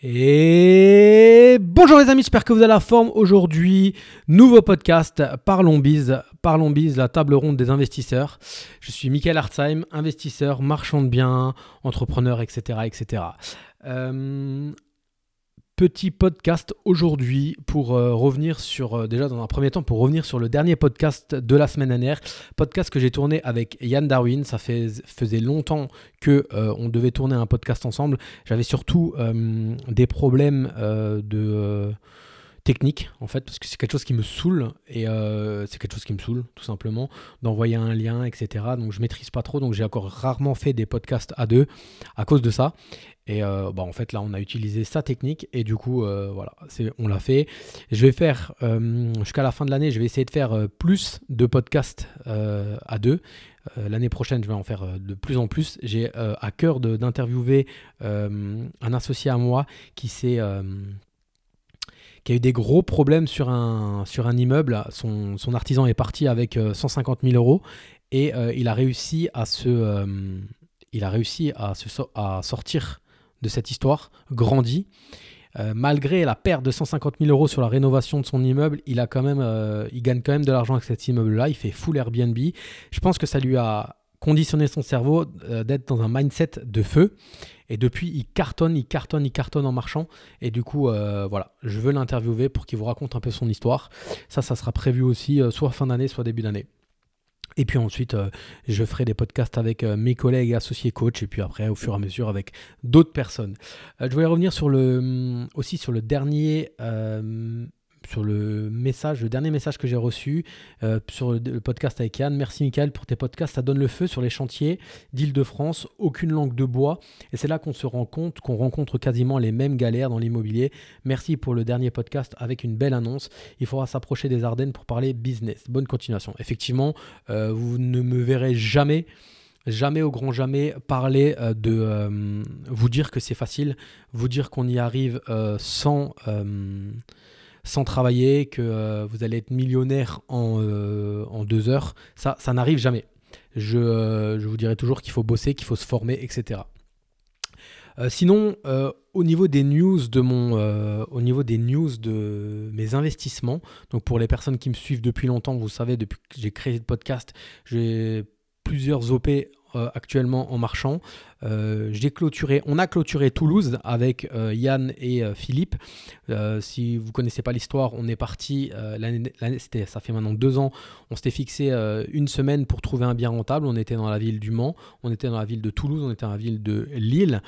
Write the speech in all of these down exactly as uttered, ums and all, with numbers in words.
Et bonjour les amis, j'espère que vous avez la forme aujourd'hui. Nouveau podcast, Parlons Biz, Parlons Biz, la table ronde des investisseurs. Je suis Michael Arzheim, investisseur, marchand de biens, entrepreneur, et cetera et cetera. Euh, petit podcast aujourd'hui pour euh, revenir sur, euh, déjà dans un premier temps, pour revenir sur le dernier podcast de la semaine dernière, podcast que j'ai tourné avec Yann Darwin. Ça fait, faisait longtemps que euh, on devait tourner un podcast ensemble. J'avais surtout euh, des problèmes euh, de euh, technique en fait, parce que c'est quelque chose qui me saoule et euh, c'est quelque chose qui me saoule tout simplement d'envoyer un lien, et cetera. Donc je maîtrise pas trop, donc j'ai encore rarement fait des podcasts à deux à cause de ça. Et euh, bah en fait là on a utilisé sa technique et du coup euh, voilà, c'est, on l'a fait. Je vais faire euh, jusqu'à la fin de l'année, je vais essayer de faire euh, plus de podcasts euh, à deux. Euh, l'année prochaine je vais en faire euh, de plus en plus. J'ai euh, à cœur de, d'interviewer euh, un associé à moi qui s'est euh, qui a eu des gros problèmes sur un, sur un immeuble. Son, son artisan est parti avec euh, cent cinquante mille euros et euh, il a réussi à se euh, il a réussi à se so- à sortir de cette histoire, grandi. Euh, malgré la perte de cent cinquante mille euros sur la rénovation de son immeuble, il, a quand même, euh, il gagne quand même de l'argent avec cet immeuble-là. Il fait full Airbnb. Je pense que ça lui a conditionné son cerveau euh, d'être dans un mindset de feu. Et depuis, il cartonne, il cartonne, il cartonne en marchant. Et du coup, euh, voilà, je veux l'interviewer pour qu'il vous raconte un peu son histoire. Ça, ça sera prévu aussi euh, soit fin d'année, soit début d'année. Et puis ensuite, euh, je ferai des podcasts avec euh, mes collègues et associés coach, et puis après, au fur et à mesure, avec d'autres personnes. Euh, je voulais revenir sur le, aussi sur le dernier, euh, sur le message, le dernier message que j'ai reçu euh, sur le, le podcast avec Yann. Merci Michael pour tes podcasts, ça donne le feu sur les chantiers d'Île-de-France, aucune langue de bois. Et c'est là qu'on se rend compte qu'on rencontre quasiment les mêmes galères dans l'immobilier. Merci pour le dernier podcast avec une belle annonce. Il faudra s'approcher des Ardennes pour parler business. Bonne continuation. Effectivement, euh, vous ne me verrez jamais, jamais au grand jamais parler euh, de euh, vous dire que c'est facile, vous dire qu'on y arrive euh, sans... Euh, sans travailler, que euh, vous allez être millionnaire en, euh, en deux heures, ça, ça n'arrive jamais. Je, euh, je vous dirai toujours qu'il faut bosser, qu'il faut se former, et cetera. Euh, sinon, euh, au niveau des news de mon, euh, au niveau des news de mes investissements, donc pour les personnes qui me suivent depuis longtemps, vous savez, depuis que j'ai créé le podcast, j'ai plusieurs O P euh, actuellement en marchand. Euh, j'ai clôturé, on a clôturé Toulouse avec euh, Yann et euh, Philippe. Euh, si vous connaissez pas l'histoire, on est parti euh, l'année, l'année c'était, ça fait maintenant deux ans, on s'était fixé euh, une semaine pour trouver un bien rentable. On était dans la ville du Mans, on était dans la ville de Toulouse, on était dans la ville de Lille.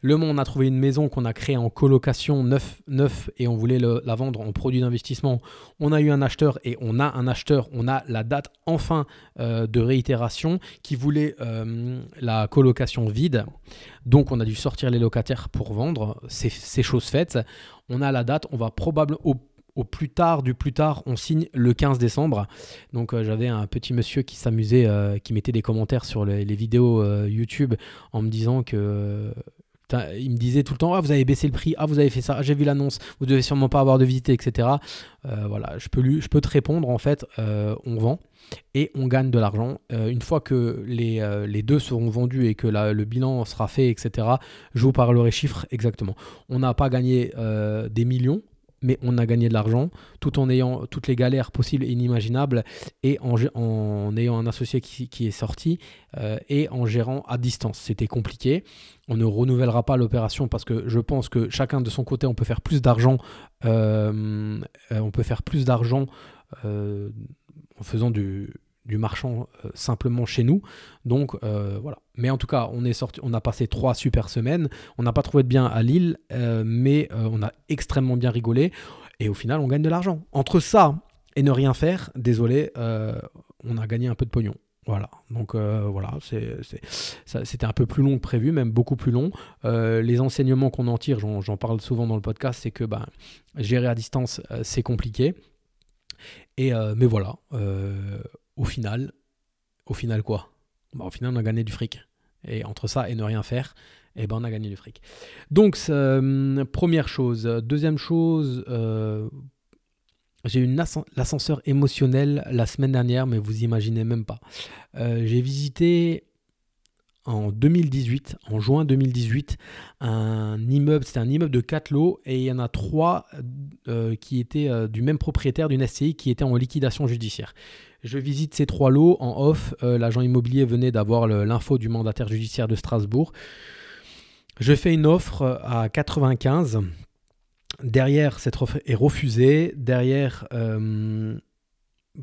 Le Mans, on a trouvé une maison qu'on a créée en colocation neuf, neuf et on voulait le, la vendre en produit d'investissement. On a eu un acheteur et on a un acheteur, on a la date enfin euh, de réitération qui voulait euh, la colocation vide. Donc on a dû sortir les locataires pour vendre, c'est, c'est chose faite. On a la date, on va probablement au, au plus tard du plus tard, on signe le quinze décembre. Donc euh, j'avais un petit monsieur qui s'amusait, euh, qui mettait des commentaires sur les, les vidéos euh, YouTube en me disant que... Il me disait tout le temps, ah, vous avez baissé le prix, ah, vous avez fait ça, ah, j'ai vu l'annonce, vous devez sûrement pas avoir de visite, et cetera. Euh, voilà, je peux, lui, je peux te répondre, en fait, euh, on vend et on gagne de l'argent. Euh, une fois que les, euh, les deux seront vendus et que la, le bilan sera fait, et cetera, je vous parlerai chiffres exactement. On n'a pas gagné euh, des millions, mais on a gagné de l'argent tout en ayant toutes les galères possibles et inimaginables et en, en ayant un associé qui, qui est sorti euh, et en gérant à distance. C'était compliqué. On ne renouvellera pas l'opération parce que je pense que chacun de son côté, on peut faire plus d'argent. Euh, on peut faire plus d'argent euh, en faisant du... du marchand euh, simplement chez nous, donc euh, voilà. Mais en tout cas, on est sorti, on a passé trois super semaines. On n'a pas trouvé de bien à Lille, euh, mais euh, on a extrêmement bien rigolé. Et au final, on gagne de l'argent. Entre ça et ne rien faire, désolé, euh, on a gagné un peu de pognon. Voilà. Donc euh, voilà, c'est, c'est, ça, c'était un peu plus long que prévu, même beaucoup plus long. Euh, les enseignements qu'on en tire, j'en, j'en parle souvent dans le podcast, c'est que bah, gérer à distance, euh, c'est compliqué. Et euh, mais voilà. Euh, Au final, au final quoi ? Bah, au final, on a gagné du fric. Et entre ça et ne rien faire, eh ben, on a gagné du fric. Donc, euh, première chose. Deuxième chose, euh, j'ai eu asc- l'ascenseur émotionnel la semaine dernière, mais vous imaginez même pas. Euh, j'ai visité en deux mille dix-huit, en juin deux mille dix-huit, un immeuble, c'était un immeuble de quatre lots et il y en a trois euh, qui étaient euh, du même propriétaire d'une S C I qui était en liquidation judiciaire. Je visite ces trois lots en off. Euh, l'agent immobilier venait d'avoir le, l'info du mandataire judiciaire de Strasbourg. Je fais une offre à quatre-vingt-quinze. Derrière, cette offre est refusée. Derrière, euh,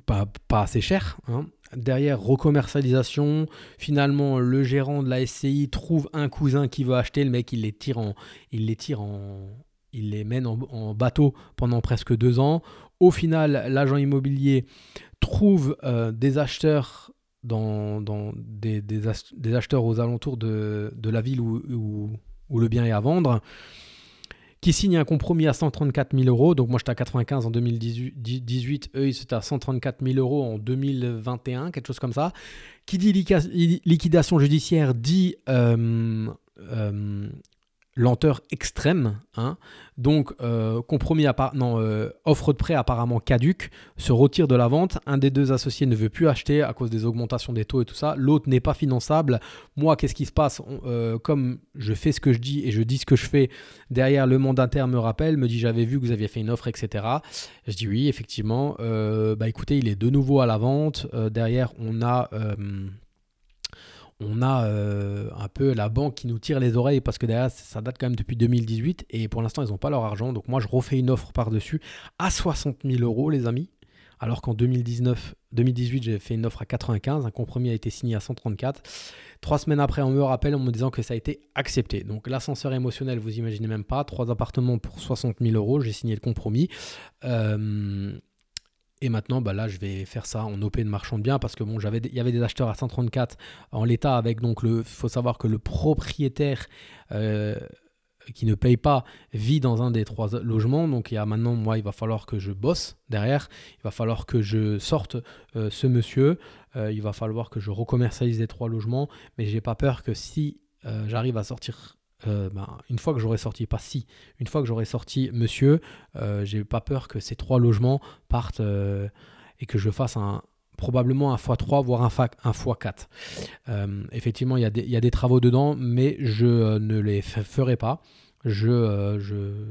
pas, pas assez cher, hein. Derrière, recommercialisation. Finalement, le gérant de la S C I trouve un cousin qui veut acheter. Le mec, il les tire en, il les tire en, il les mène en, en bateau pendant presque deux ans. Au final, l'agent immobilier trouve euh, des acheteurs dans, dans des, des, ach- des acheteurs aux alentours de, de la ville où, où, où le bien est à vendre, qui signe un compromis à cent trente-quatre mille euros. Donc moi, j'étais à quatre-vingt-quinze en deux mille dix-huit. Eux, ils étaient à cent trente-quatre mille euros en deux mille vingt et un, quelque chose comme ça. Qui dit liqui- liquidation judiciaire dit euh, euh, lenteur extrême. Hein. Donc, euh, compromis à par... non, euh, offre de prêt apparemment caduque, se retire de la vente. Un des deux associés ne veut plus acheter à cause des augmentations des taux et tout ça. L'autre n'est pas finançable. Moi, qu'est-ce qui se passe ? On, euh, Comme je fais ce que je dis et je dis ce que je fais, derrière, le mandataire me rappelle, me dit « j'avais vu que vous aviez fait une offre, et cetera » Je dis « oui, effectivement. Euh, bah, écoutez, il est de nouveau à la vente. Euh, derrière, on a... Euh, on a euh, un peu la banque qui nous tire les oreilles parce que derrière, ça date quand même depuis deux mille dix-huit et pour l'instant, ils n'ont pas leur argent. Donc moi, je refais une offre par-dessus à soixante mille euros, les amis. Alors qu'en deux mille dix-neuf, deux mille dix-huit, j'ai fait une offre à quatre-vingt-quinze. Un compromis a été signé à cent trente-quatre. Trois semaines après, on me rappelle en me disant que ça a été accepté. Donc l'ascenseur émotionnel, vous imaginez même pas. Trois appartements pour soixante mille euros. J'ai signé le compromis. Euh... Et maintenant, bah là, je vais faire ça en O P de marchand de biens parce que bon, j'avais, il y avait des acheteurs à cent trente-quatre en l'état avec donc le. Faut savoir que le propriétaire euh, qui ne paye pas vit dans un des trois logements. Donc il y a maintenant, moi, il va falloir que je bosse derrière. Il va falloir que je sorte euh, ce monsieur. Euh, il va falloir que je recommercialise les trois logements. Mais j'ai pas peur que si euh, j'arrive à sortir. Euh, bah, une fois que j'aurai sorti, pas si, une fois que j'aurai sorti monsieur, euh, j'ai pas peur que ces trois logements partent euh, et que je fasse un, probablement un fois trois, voire un fois quatre. Euh, effectivement, il y a des, y a des travaux dedans, mais je euh, ne les f- ferai pas. Je, euh, je,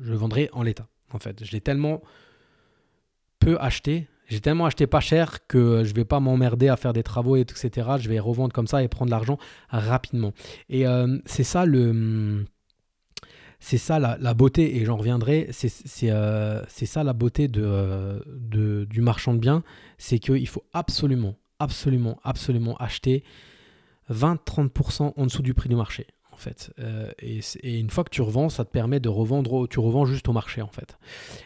je vendrai en l'état. En fait, je l'ai tellement peu acheté. J'ai tellement acheté pas cher que je ne vais pas m'emmerder à faire des travaux, et cetera. Je vais revendre comme ça et prendre l'argent rapidement. Et euh, c'est ça, le, c'est ça la, la beauté, et j'en reviendrai, c'est, c'est, euh, c'est ça la beauté de, de, du marchand de biens, c'est qu'il faut absolument, absolument, absolument acheter vingt à trente pour cent en dessous du prix du marché. En fait. Euh, et, et une fois que tu revends, ça te permet de revendre, au, tu revends juste au marché en fait.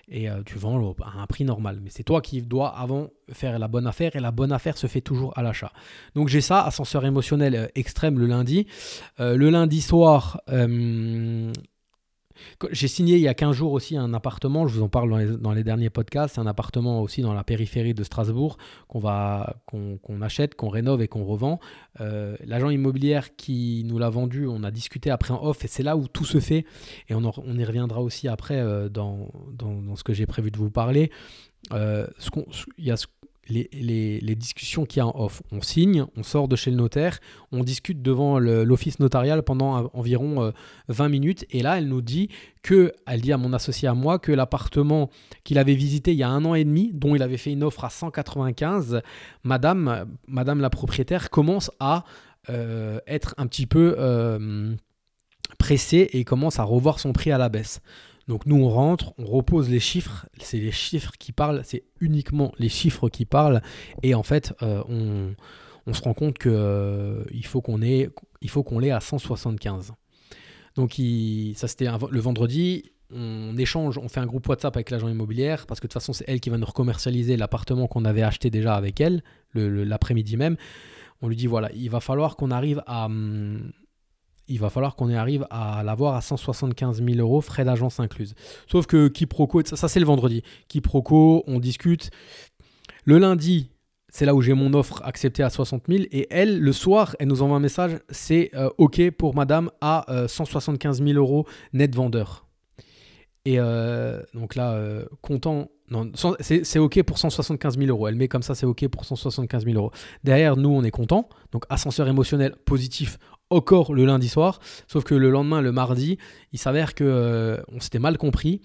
Et euh, tu vends au, à un prix normal. Mais c'est toi qui dois avant faire la bonne affaire et la bonne affaire se fait toujours à l'achat. Donc j'ai ça, ascenseur émotionnel euh, extrême le lundi. Euh, le lundi soir, euh, j'ai signé il y a quinze jours aussi un appartement, je vous en parle dans les, dans les derniers podcasts, c'est un appartement aussi dans la périphérie de Strasbourg qu'on, va, qu'on, qu'on achète, qu'on rénove et qu'on revend. Euh, l'agent immobilier qui nous l'a vendu, on a discuté après en off et c'est là où tout se fait et on, en, on y reviendra aussi après euh, dans, dans, dans ce que j'ai prévu de vous parler. Euh, ce qu'on, il y a ce, les, les, les discussions qu'il y a en off. On signe, on sort de chez le notaire, on discute devant le, l'office notarial pendant environ euh, vingt minutes et là elle nous dit que, elle dit à mon associé à moi que l'appartement qu'il avait visité il y a un an et demi, dont il avait fait une offre à cent quatre-vingt-quinze, madame, madame la propriétaire commence à euh, être un petit peu euh, pressée et commence à revoir son prix à la baisse. Donc nous, on rentre, on repose les chiffres, c'est les chiffres qui parlent, c'est uniquement les chiffres qui parlent. Et en fait, euh, on, on se rend compte qu'il euh, faut qu'on ait, il faut qu'on l'ait à cent soixante-quinze. Donc il, ça, c'était un, le vendredi, on échange, on fait un groupe WhatsApp avec l'agent immobilier parce que de toute façon, c'est elle qui va nous recommercialiser l'appartement qu'on avait acheté déjà avec elle, le, le, l'après-midi même. On lui dit, voilà, il va falloir qu'on arrive à... Hum, il va falloir qu'on y arrive à l'avoir à cent soixante-quinze mille euros, frais d'agence incluse. Sauf que quiproquo, ça, ça c'est le vendredi. Quiproquo, on discute. Le lundi, c'est là où j'ai mon offre acceptée à soixante mille. Et elle, le soir, elle nous envoie un message. C'est euh, OK pour madame à euh, cent soixante-quinze mille euros net vendeur. Et euh, donc là, euh, comptant, non, c'est, c'est OK pour cent soixante-quinze mille euros. Elle met comme ça, c'est OK pour cent soixante-quinze mille euros. Derrière, nous, on est content. Donc, ascenseur émotionnel positif encore le lundi soir. Sauf que le lendemain, le mardi, il s'avère qu'on euh, s'était mal compris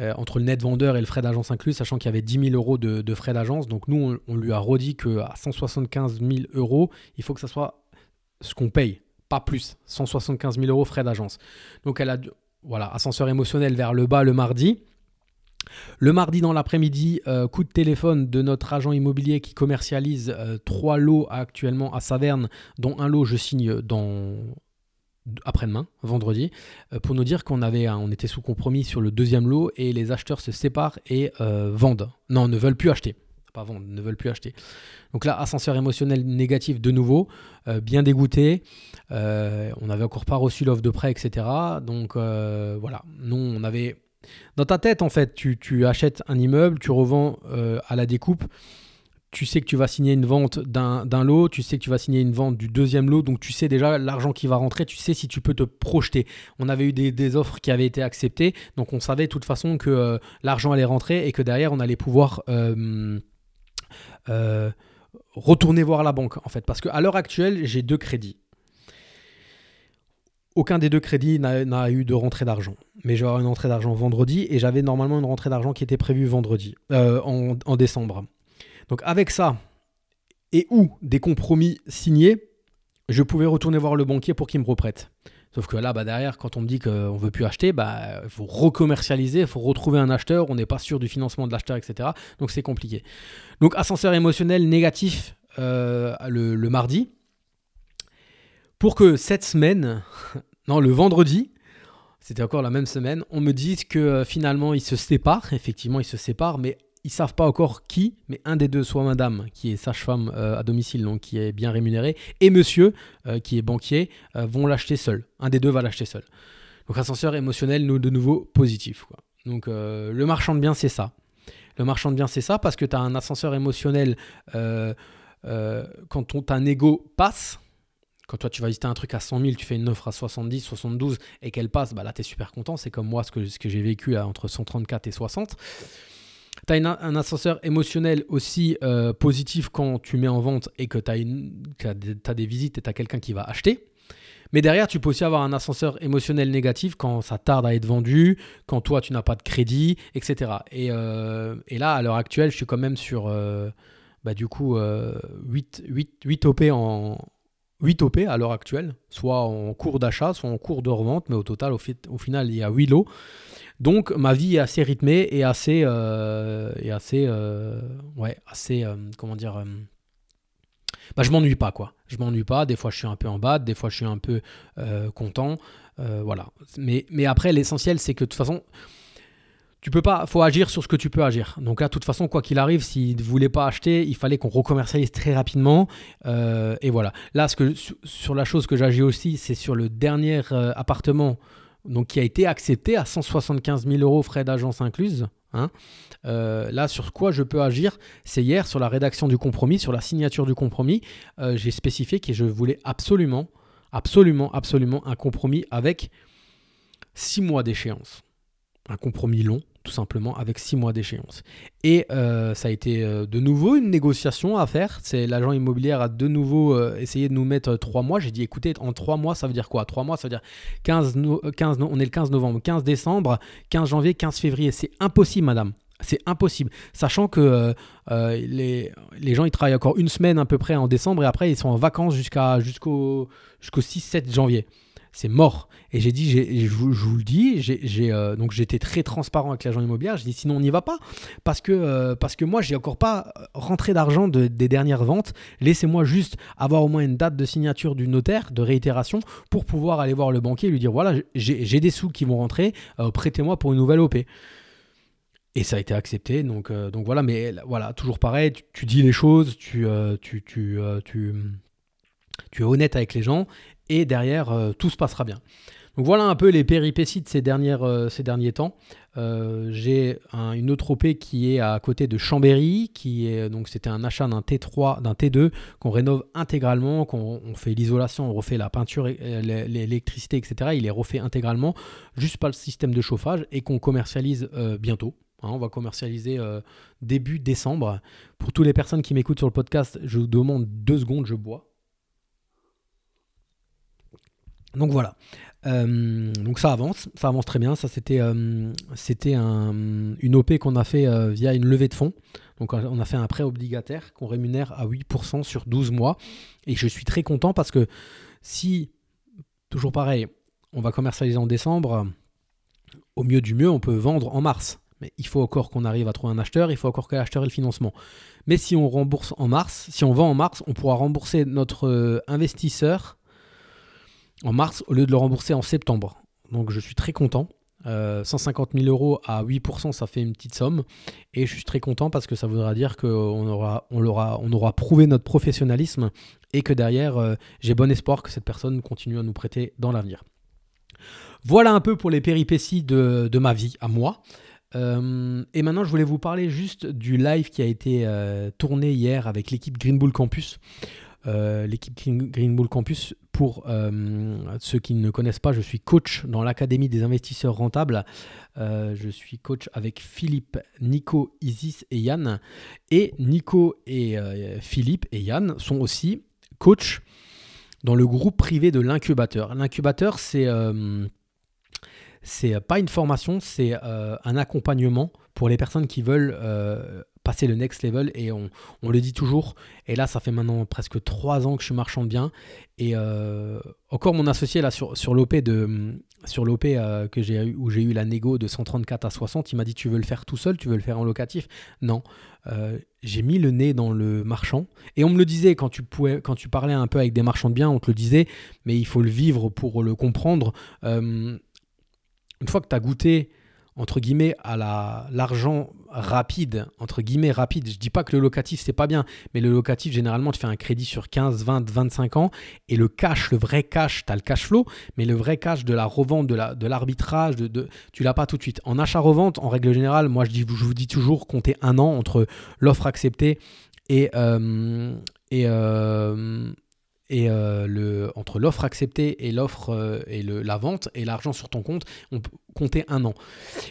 euh, entre le net vendeur et le frais d'agence inclus, sachant qu'il y avait dix mille euros de, de frais d'agence. Donc, nous, on, on lui a redit qu'à cent soixante-quinze mille euros, il faut que ça soit ce qu'on paye, pas plus. cent soixante-quinze mille euros frais d'agence. Donc, elle a... Voilà, ascenseur émotionnel vers le bas le mardi. Le mardi dans l'après-midi, euh, coup de téléphone de notre agent immobilier qui commercialise euh, trois lots actuellement à Saverne, dont un lot je signe dans... après-demain, vendredi, euh, pour nous dire qu'on avait, hein, on était sous compromis sur le deuxième lot et les acheteurs se séparent et euh, vendent. Non, ne veulent plus acheter. Pas vendre, ne veulent plus acheter. Donc là, ascenseur émotionnel négatif de nouveau, euh, bien dégoûté. Euh, on n'avait encore pas reçu l'offre de prêt, et cetera. Donc euh, voilà, nous, on avait... Dans ta tête, en fait, tu, tu achètes un immeuble, tu revends euh, à la découpe, tu sais que tu vas signer une vente d'un, d'un lot, tu sais que tu vas signer une vente du deuxième lot, donc tu sais déjà l'argent qui va rentrer, tu sais si tu peux te projeter. On avait eu des, des offres qui avaient été acceptées, donc on savait de toute façon que euh, l'argent allait rentrer et que derrière, on allait pouvoir... Euh, Euh, retourner voir la banque en fait, parce qu'à l'heure actuelle j'ai deux crédits, aucun des deux crédits n'a, n'a eu de rentrée d'argent, mais je vais avoir une rentrée d'argent vendredi et j'avais normalement une rentrée d'argent qui était prévue vendredi euh, en, en décembre. Donc avec ça et ou des compromis signés, je pouvais retourner voir le banquier pour qu'il me reprête. Sauf que là, bah derrière, quand on me dit qu'on ne veut plus acheter, bah, faut recommercialiser, il faut retrouver un acheteur, on n'est pas sûr du financement de l'acheteur, et cetera. Donc, c'est compliqué. Donc, ascenseur émotionnel négatif euh, le, le mardi. Pour que cette semaine, non, le vendredi, c'était encore la même semaine, on me dise que finalement, ils se séparent. Effectivement, ils se séparent, mais ils ne savent pas encore qui, mais un des deux, soit madame, qui est sage-femme euh, à domicile, donc qui est bien rémunérée, et monsieur, euh, qui est banquier, euh, vont l'acheter seul. Un des deux va l'acheter seul. Donc, ascenseur émotionnel, nous, de nouveau, positif, quoi. Donc, euh, le marchand de biens, c'est ça. Le marchand de biens, c'est ça, parce que tu as un ascenseur émotionnel euh, euh, quand ton, ton ego passe. Quand toi, tu vas visiter un truc à cent mille, tu fais une offre à soixante-dix, soixante-douze et qu'elle passe, bah là, tu es super content. C'est comme moi, ce que, ce que j'ai vécu là, entre cent trente-quatre et soixante. Tu as un ascenseur émotionnel aussi euh, positif quand tu mets en vente et que tu as des, des visites et tu as quelqu'un qui va acheter. Mais derrière, tu peux aussi avoir un ascenseur émotionnel négatif quand ça tarde à être vendu, quand toi, tu n'as pas de crédit, et cetera. Et, euh, et là, à l'heure actuelle, je suis quand même sur euh, bah, du coup, euh, huit O P à l'heure actuelle, soit en cours d'achat, soit en cours de revente. Mais au total, au, fi- au final, il y a huit lots. Donc, ma vie est assez rythmée et assez, euh, et assez, euh, ouais, assez, euh, comment dire, euh, bah, je m'ennuie pas, quoi. Je m'ennuie pas. Des fois, je suis un peu en bad, des fois, je suis un peu euh, content, euh, voilà. Mais, mais après, l'essentiel, c'est que de toute façon, tu peux pas, faut agir sur ce que tu peux agir. Donc là, de toute façon, quoi qu'il arrive, s'ils ne voulaient pas acheter, il fallait qu'on recommercialise très rapidement. Euh, et voilà. Là, ce que, sur la chose que j'agis aussi, c'est sur le dernier euh, appartement. Donc, qui a été accepté à cent soixante-quinze mille euros frais d'agence incluses. Hein. Euh, là, sur quoi je peux agir, c'est hier, sur la rédaction du compromis, sur la signature du compromis, euh, j'ai spécifié que je voulais absolument, absolument, absolument un compromis avec six mois d'échéance. Un compromis long, tout simplement, avec six mois d'échéance. Et euh, ça a été euh, de nouveau une négociation à faire. C'est, l'agent immobilier a de nouveau euh, essayé de nous mettre trois mois. J'ai dit, écoutez, en trois mois, ça veut dire quoi? trois mois, ça veut dire quinze, no- quinze no-, on est le quinze novembre, quinze décembre, quinze janvier, quinze février. C'est impossible, madame. C'est impossible. Sachant que euh, euh, les, les gens, ils travaillent encore une semaine à peu près en décembre et après, ils sont en vacances jusqu'à, jusqu'au, jusqu'au six sept janvier. C'est mort. Et j'ai dit, j'ai, je, vous, je vous le dis, j'ai, j'ai, euh, donc j'étais très transparent avec l'agent immobilier. J'ai dit, sinon on n'y va pas parce que, euh, parce que moi, j'ai encore pas rentré d'argent de, des dernières ventes. Laissez-moi juste avoir au moins une date de signature du notaire, de réitération, pour pouvoir aller voir le banquier et lui dire, voilà, j'ai, j'ai des sous qui vont rentrer, euh, prêtez-moi pour une nouvelle O P. Et ça a été accepté. Donc, euh, donc voilà, mais voilà, toujours pareil, tu, tu dis les choses, tu, euh, tu, tu, euh, tu, tu es honnête avec les gens. Et derrière, euh, tout se passera bien. Donc voilà un peu les péripéties de ces, dernières, euh, ces derniers temps. Euh, j'ai un, une autre O P qui est à côté de Chambéry, qui est, donc c'était un achat d'un T trois, d'un T deux qu'on rénove intégralement, qu'on on fait l'isolation, on refait la peinture, l'électricité, et cetera. Il est refait intégralement, juste pas le système de chauffage, et qu'on commercialise euh, bientôt. Hein, on va commercialiser euh, début décembre. Pour toutes les personnes qui m'écoutent sur le podcast, je vous demande deux secondes, je bois. Donc voilà. Euh, donc ça avance, ça avance très bien. Ça c'était, euh, c'était un, une O P qu'on a fait euh, via une levée de fonds. Donc on a fait un prêt obligataire qu'on rémunère à huit pour cent sur douze mois. Et je suis très content parce que si, toujours pareil, on va commercialiser en décembre, au mieux du mieux, on peut vendre en mars. Mais il faut encore qu'on arrive à trouver un acheteur, il faut encore que l'acheteur ait le financement. Mais si on rembourse en mars, si on vend en mars, on pourra rembourser notre euh, investisseur en mars au lieu de le rembourser en septembre. Donc je suis très content. Euh, cent cinquante mille euros à huit pour cent, ça fait une petite somme. Et je suis très content parce que ça voudra dire qu'on aura, on aura, on aura prouvé notre professionnalisme et que derrière, euh, j'ai bon espoir que cette personne continue à nous prêter dans l'avenir. Voilà un peu pour les péripéties de, de ma vie à moi. Euh, et maintenant, je voulais vous parler juste du live qui a été euh, tourné hier avec l'équipe Green Bull Campus. Euh, l'équipe Green Bull Campus, pour euh, ceux qui ne connaissent pas, je suis coach dans l'Académie des investisseurs rentables. Euh, je suis coach avec Philippe, Nico, Isis et Yann. Et Nico et euh, Philippe et Yann sont aussi coachs dans le groupe privé de l'incubateur. L'incubateur, c'est... Euh, C'est pas une formation, c'est euh, un accompagnement pour les personnes qui veulent euh, passer le next level, et on, on le dit toujours. Et là, ça fait maintenant presque trois ans que je suis marchand de biens. Et euh, encore mon associé là sur, sur l'O P, de, sur l'O P euh, que j'ai eu, où j'ai eu la négo de cent trente-quatre à soixante, il m'a dit: tu veux le faire tout seul, tu veux le faire en locatif? Non, euh, j'ai mis le nez dans le marchand. Et on me le disait quand tu, pouvais, quand tu parlais un peu avec des marchands de biens, on te le disait, mais il faut le vivre pour le comprendre. Euh, Une fois que tu as goûté, entre guillemets, à la, l'argent rapide, entre guillemets rapide, je ne dis pas que le locatif, c'est pas bien, mais le locatif, généralement, tu fais un crédit sur quinze, vingt, vingt-cinq ans, et le cash, le vrai cash, tu as le cash flow, mais le vrai cash de la revente, de, la, de l'arbitrage, de, de, tu ne l'as pas tout de suite. En achat-revente, en règle générale, moi, je, dis, je vous dis toujours, comptez un an entre l'offre acceptée et... Euh, et euh, et euh, le, entre l'offre acceptée et l'offre euh, et le, la vente et l'argent sur ton compte, on peut compter un an.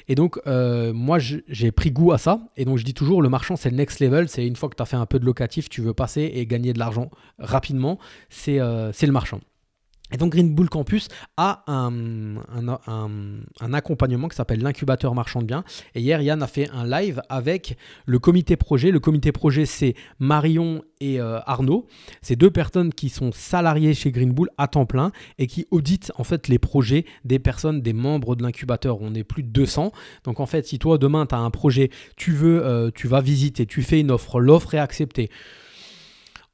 Et donc, euh, moi, je, j'ai pris goût à ça. Et donc, je dis toujours, le marchand, c'est le next level. C'est une fois que tu as fait un peu de locatif, tu veux passer et gagner de l'argent rapidement. C'est, euh, c'est le marchand. Et donc, Green Bull Campus a un, un, un, un accompagnement qui s'appelle l'incubateur marchand de biens. Et hier, Yann a fait un live avec le comité projet. Le comité projet, c'est Marion et euh, Arnaud. C'est deux personnes qui sont salariées chez Green Bull à temps plein et qui auditent en fait les projets des personnes, des membres de l'incubateur. On est plus de deux cents. Donc, en fait, si toi, demain, tu as un projet, tu veux, euh, tu vas visiter, tu fais une offre, l'offre est acceptée.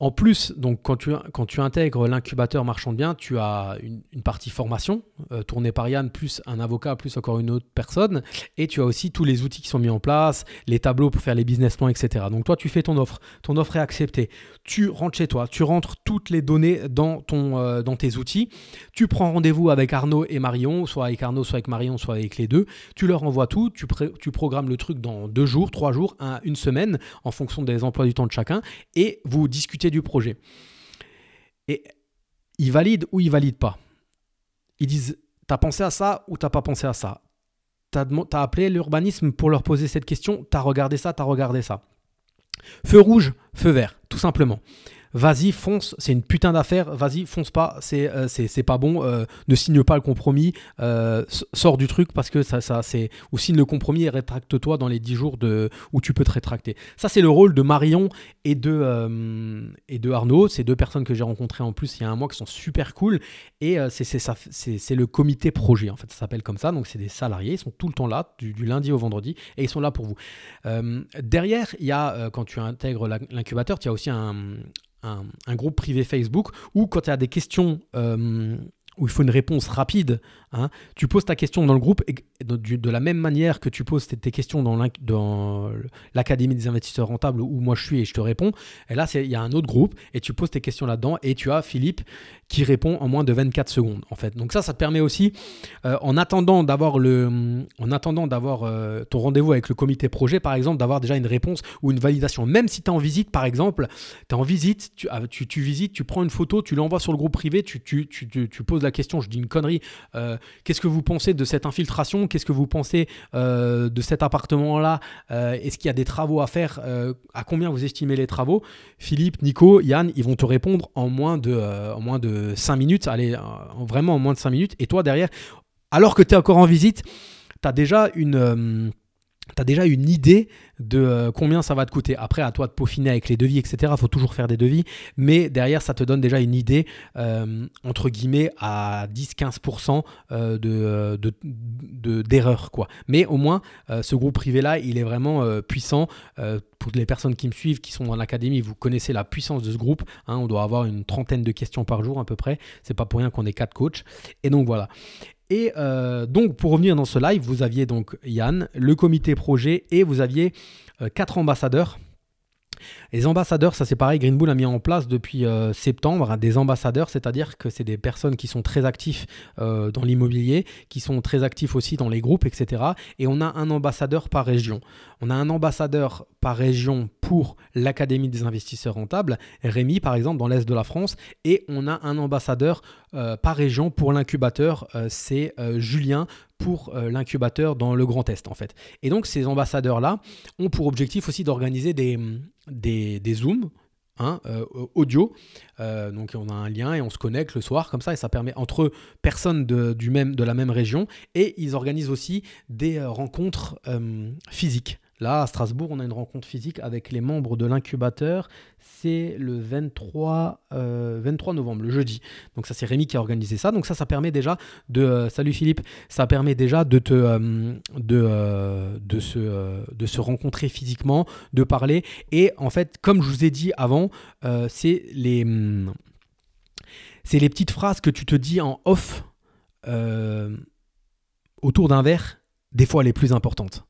En plus, donc, quand, tu, quand tu intègres l'incubateur marchand de biens, tu as une, une partie formation euh, tournée par Yann, plus un avocat, plus encore une autre personne. Et tu as aussi tous les outils qui sont mis en place, les tableaux pour faire les business plans, et cetera. Donc toi, tu fais ton offre. Ton offre est acceptée. Tu rentres chez toi. Tu rentres toutes les données dans, ton, euh, dans tes outils. Tu prends rendez-vous avec Arnaud et Marion, soit avec Arnaud, soit avec Marion, soit avec les deux. Tu leur envoies tout. Tu, pré- tu programmes le truc dans deux jours, trois jours, un, une semaine, en fonction des emplois du temps de chacun. Et vous discutez du projet. Et ils valident ou ils valident pas. Ils disent: t'as pensé à ça ou t'as pas pensé à ça. T'as, t'as appelé l'urbanisme pour leur poser cette question, t'as regardé ça, t'as regardé ça. Feu rouge, feu vert, tout simplement. Vas-y, fonce, c'est une putain d'affaire, vas-y, fonce pas, c'est, euh, c'est, c'est pas bon, euh, ne signe pas le compromis, euh, sors du truc parce que ça, ça c'est. Ou signe le compromis et rétracte-toi dans les dix jours de, où tu peux te rétracter. Ça, c'est le rôle de Marion et de, euh, et de Arnaud, ces deux personnes que j'ai rencontrées en plus il y a un mois qui sont super cool. Et euh, c'est, c'est, ça, c'est, c'est le comité projet, en fait, ça s'appelle comme ça, donc c'est des salariés, ils sont tout le temps là, du, du lundi au vendredi, et ils sont là pour vous. Euh, derrière, il y a, euh, quand tu intègres la, l'incubateur, il y a aussi un. Un, un groupe privé Facebook où quand tu as des questions euh, où il faut une réponse rapide, hein, tu poses ta question dans le groupe et de, de la même manière que tu poses tes, tes questions dans, l'inc- dans l'Académie des investisseurs rentables où moi je suis et je te réponds. Et là, il y a un autre groupe et tu poses tes questions là-dedans et tu as Philippe qui répond en moins de vingt-quatre secondes, en fait. Donc ça, ça te permet aussi, euh, en attendant d'avoir, le, en attendant d'avoir euh, ton rendez-vous avec le comité projet, par exemple, d'avoir déjà une réponse ou une validation. Même si tu es en visite, par exemple, tu es en visite, tu, tu, tu visites, tu prends une photo, tu l'envoies sur le groupe privé, tu, tu, tu, tu, tu poses la question, je dis une connerie, euh, qu'est-ce que vous pensez de cette infiltration, qu'est-ce que vous pensez euh, de cet appartement-là, euh, est-ce qu'il y a des travaux à faire, euh, à combien vous estimez les travaux? Philippe, Nico, Yann, ils vont te répondre en moins de, euh, en moins de cinq minutes, allez, euh, vraiment en moins de cinq minutes, et toi derrière, alors que tu es encore en visite, tu as déjà une... Euh, tu as déjà une idée de combien ça va te coûter. Après, à toi de peaufiner avec les devis, et cetera. Il faut toujours faire des devis. Mais derrière, ça te donne déjà une idée, euh, entre guillemets, à dix à quinze pour cent de, de, de, d'erreur, quoi. Mais au moins, euh, ce groupe privé-là, il est vraiment euh, puissant. Euh, pour les personnes qui me suivent, qui sont dans l'académie, vous connaissez la puissance de ce groupe, hein. On doit avoir une trentaine de questions par jour à peu près. Ce n'est pas pour rien qu'on est quatre coachs. Et donc, voilà. Et euh, donc, pour revenir dans ce live, vous aviez donc Yann, le comité projet et vous aviez euh, quatre ambassadeurs. Les ambassadeurs, ça c'est pareil, Green Bull a mis en place depuis euh, septembre, hein, des ambassadeurs, c'est-à-dire que c'est des personnes qui sont très actifs euh, dans l'immobilier, qui sont très actifs aussi dans les groupes, et cetera. Et on a un ambassadeur par région. On a un ambassadeur par région pour l'Académie des investisseurs rentables, Rémi par exemple dans l'Est de la France, et on a un ambassadeur euh, par région pour l'incubateur, euh, c'est euh, Julien, pour euh, l'incubateur dans le Grand Est en fait. Et donc ces ambassadeurs-là ont pour objectif aussi d'organiser des, des, des Zooms, hein, euh, audio. Euh, donc on a un lien et on se connecte le soir comme ça et ça permet entre personnes de, du même, de la même région. Et ils organisent aussi des rencontres euh, physiques. Là, à Strasbourg, on a une rencontre physique avec les membres de l'incubateur. C'est le vingt-trois novembre, le jeudi. Donc ça, c'est Rémi qui a organisé ça. Donc ça, ça permet déjà de... Euh, salut Philippe. Ça permet déjà de, te, euh, de, euh, de, se, euh, de se rencontrer physiquement, de parler. Et en fait, comme je vous ai dit avant, euh, c'est, les, hum, c'est les petites phrases que tu te dis en off euh, autour d'un verre, des fois les plus importantes.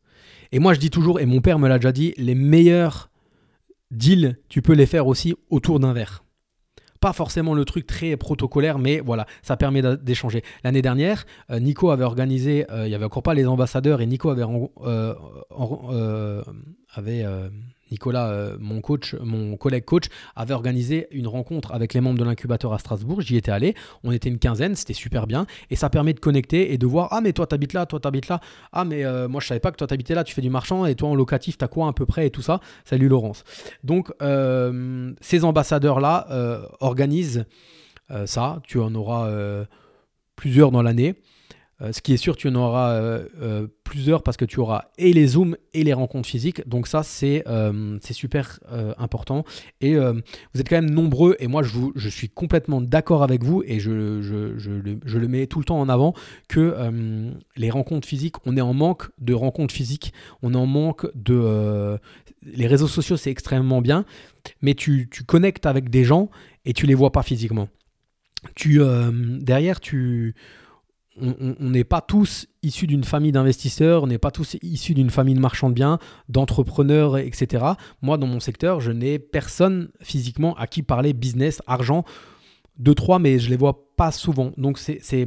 Et moi, je dis toujours, et mon père me l'a déjà dit, les meilleurs deals, tu peux les faire aussi autour d'un verre. Pas forcément le truc très protocolaire, mais voilà, ça permet d'échanger. L'année dernière, euh, Nico avait organisé, euh, il n'y avait encore pas les ambassadeurs, et Nico avait... Euh, en, euh, avait euh, Nicolas, euh, mon coach, mon collègue coach, avait organisé une rencontre avec les membres de l'incubateur à Strasbourg. J'y étais allé. On était une quinzaine. C'était super bien. Et ça permet de connecter et de voir, ah, mais toi, t'habites là, toi, t'habites là. Ah, mais euh, moi, je savais pas que toi, t'habitais là. Tu fais du marchand et toi, en locatif, t'as quoi à peu près et tout ça. Salut, Laurence. Donc, euh, ces ambassadeurs-là euh, organisent euh, ça. Tu en auras euh, plusieurs dans l'année. Euh, ce qui est sûr, tu en auras euh, euh, plusieurs parce que tu auras et les Zooms et les rencontres physiques. Donc ça, c'est, euh, c'est super euh, important. Et euh, vous êtes quand même nombreux. Et moi, je, vous, je suis complètement d'accord avec vous et je, je, je, le, je le mets tout le temps en avant que euh, les rencontres physiques, on est en manque de rencontres physiques. On est en manque de... Euh, les réseaux sociaux, c'est extrêmement bien. Mais tu, tu connectes avec des gens et tu les vois pas physiquement. Tu, euh, derrière, tu... On n'est pas tous issus d'une famille d'investisseurs, on n'est pas tous issus d'une famille de marchands de biens, d'entrepreneurs, et cetera. Moi, dans mon secteur, je n'ai personne physiquement à qui parler business, argent, deux, trois, mais je ne les vois pas souvent. Donc, c'est, c'est,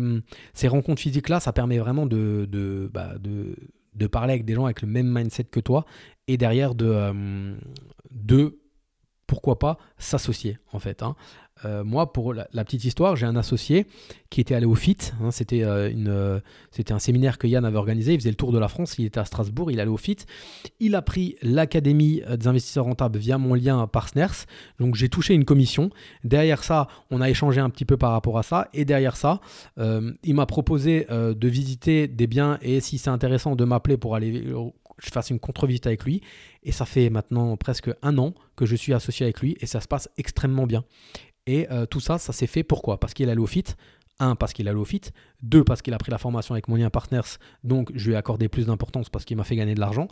ces rencontres physiques-là, ça permet vraiment de, de, bah, de, de parler avec des gens avec le même mindset que toi et derrière de, euh, de pourquoi pas, s'associer en fait, hein. Euh, moi, pour la, la petite histoire, j'ai un associé qui était allé au F I T. Hein, c'était, euh, une, euh, c'était un séminaire que Yann avait organisé. Il faisait le tour de la France. Il était à Strasbourg. Il allait au F I T. Il a pris l'Académie des investisseurs rentables via mon lien Parsners. Donc, j'ai touché une commission. Derrière ça, on a échangé un petit peu par rapport à ça. Et derrière ça, euh, il m'a proposé euh, de visiter des biens et si c'est intéressant, de m'appeler pour aller... Euh, je fasse une contre-visite avec lui et ça fait maintenant presque un an que je suis associé avec lui et ça se passe extrêmement bien. Et euh, tout ça, ça s'est fait pourquoi ? Parce qu'il est allé au F I T. Un, parce qu'il est allé au F I T. Deux, parce qu'il a pris la formation avec mon lien Partners. Donc, je lui ai accordé plus d'importance parce qu'il m'a fait gagner de l'argent.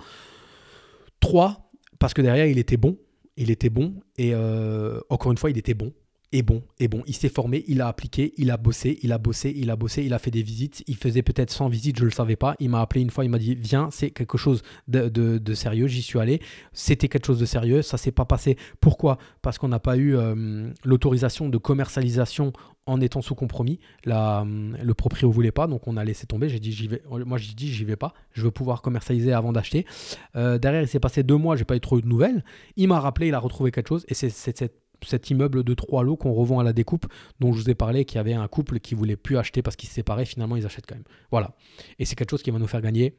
Trois, parce que derrière, il était bon. Il était bon et euh, encore une fois, il était bon. est bon, est bon. Il s'est formé, il a appliqué, il a bossé, il a bossé, il a bossé, il a fait des visites. Il faisait peut-être cent visites, je ne le savais pas. Il m'a appelé une fois, il m'a dit « Viens, c'est quelque chose de, de, de sérieux. » J'y suis allé. C'était quelque chose de sérieux. Ça ne s'est pas passé. Pourquoi ? Parce qu'on n'a pas eu euh, l'autorisation de commercialisation en étant sous compromis. La, euh, le proprio ne voulait pas, donc on a laissé tomber. J'ai dit, j'y vais. Moi, j'ai dit « J'y vais pas. Je veux pouvoir commercialiser avant d'acheter. Euh, » Derrière, il s'est passé deux mois. Je n'ai pas eu trop de nouvelles. Il m'a rappelé, il a retrouvé quelque chose et c'est cette cet immeuble de trois lots qu'on revend à la découpe dont je vous ai parlé, qu'il y avait un couple qui voulait plus acheter parce qu'ils se séparaient, finalement ils achètent quand même. Voilà. Et c'est quelque chose qui va nous faire gagner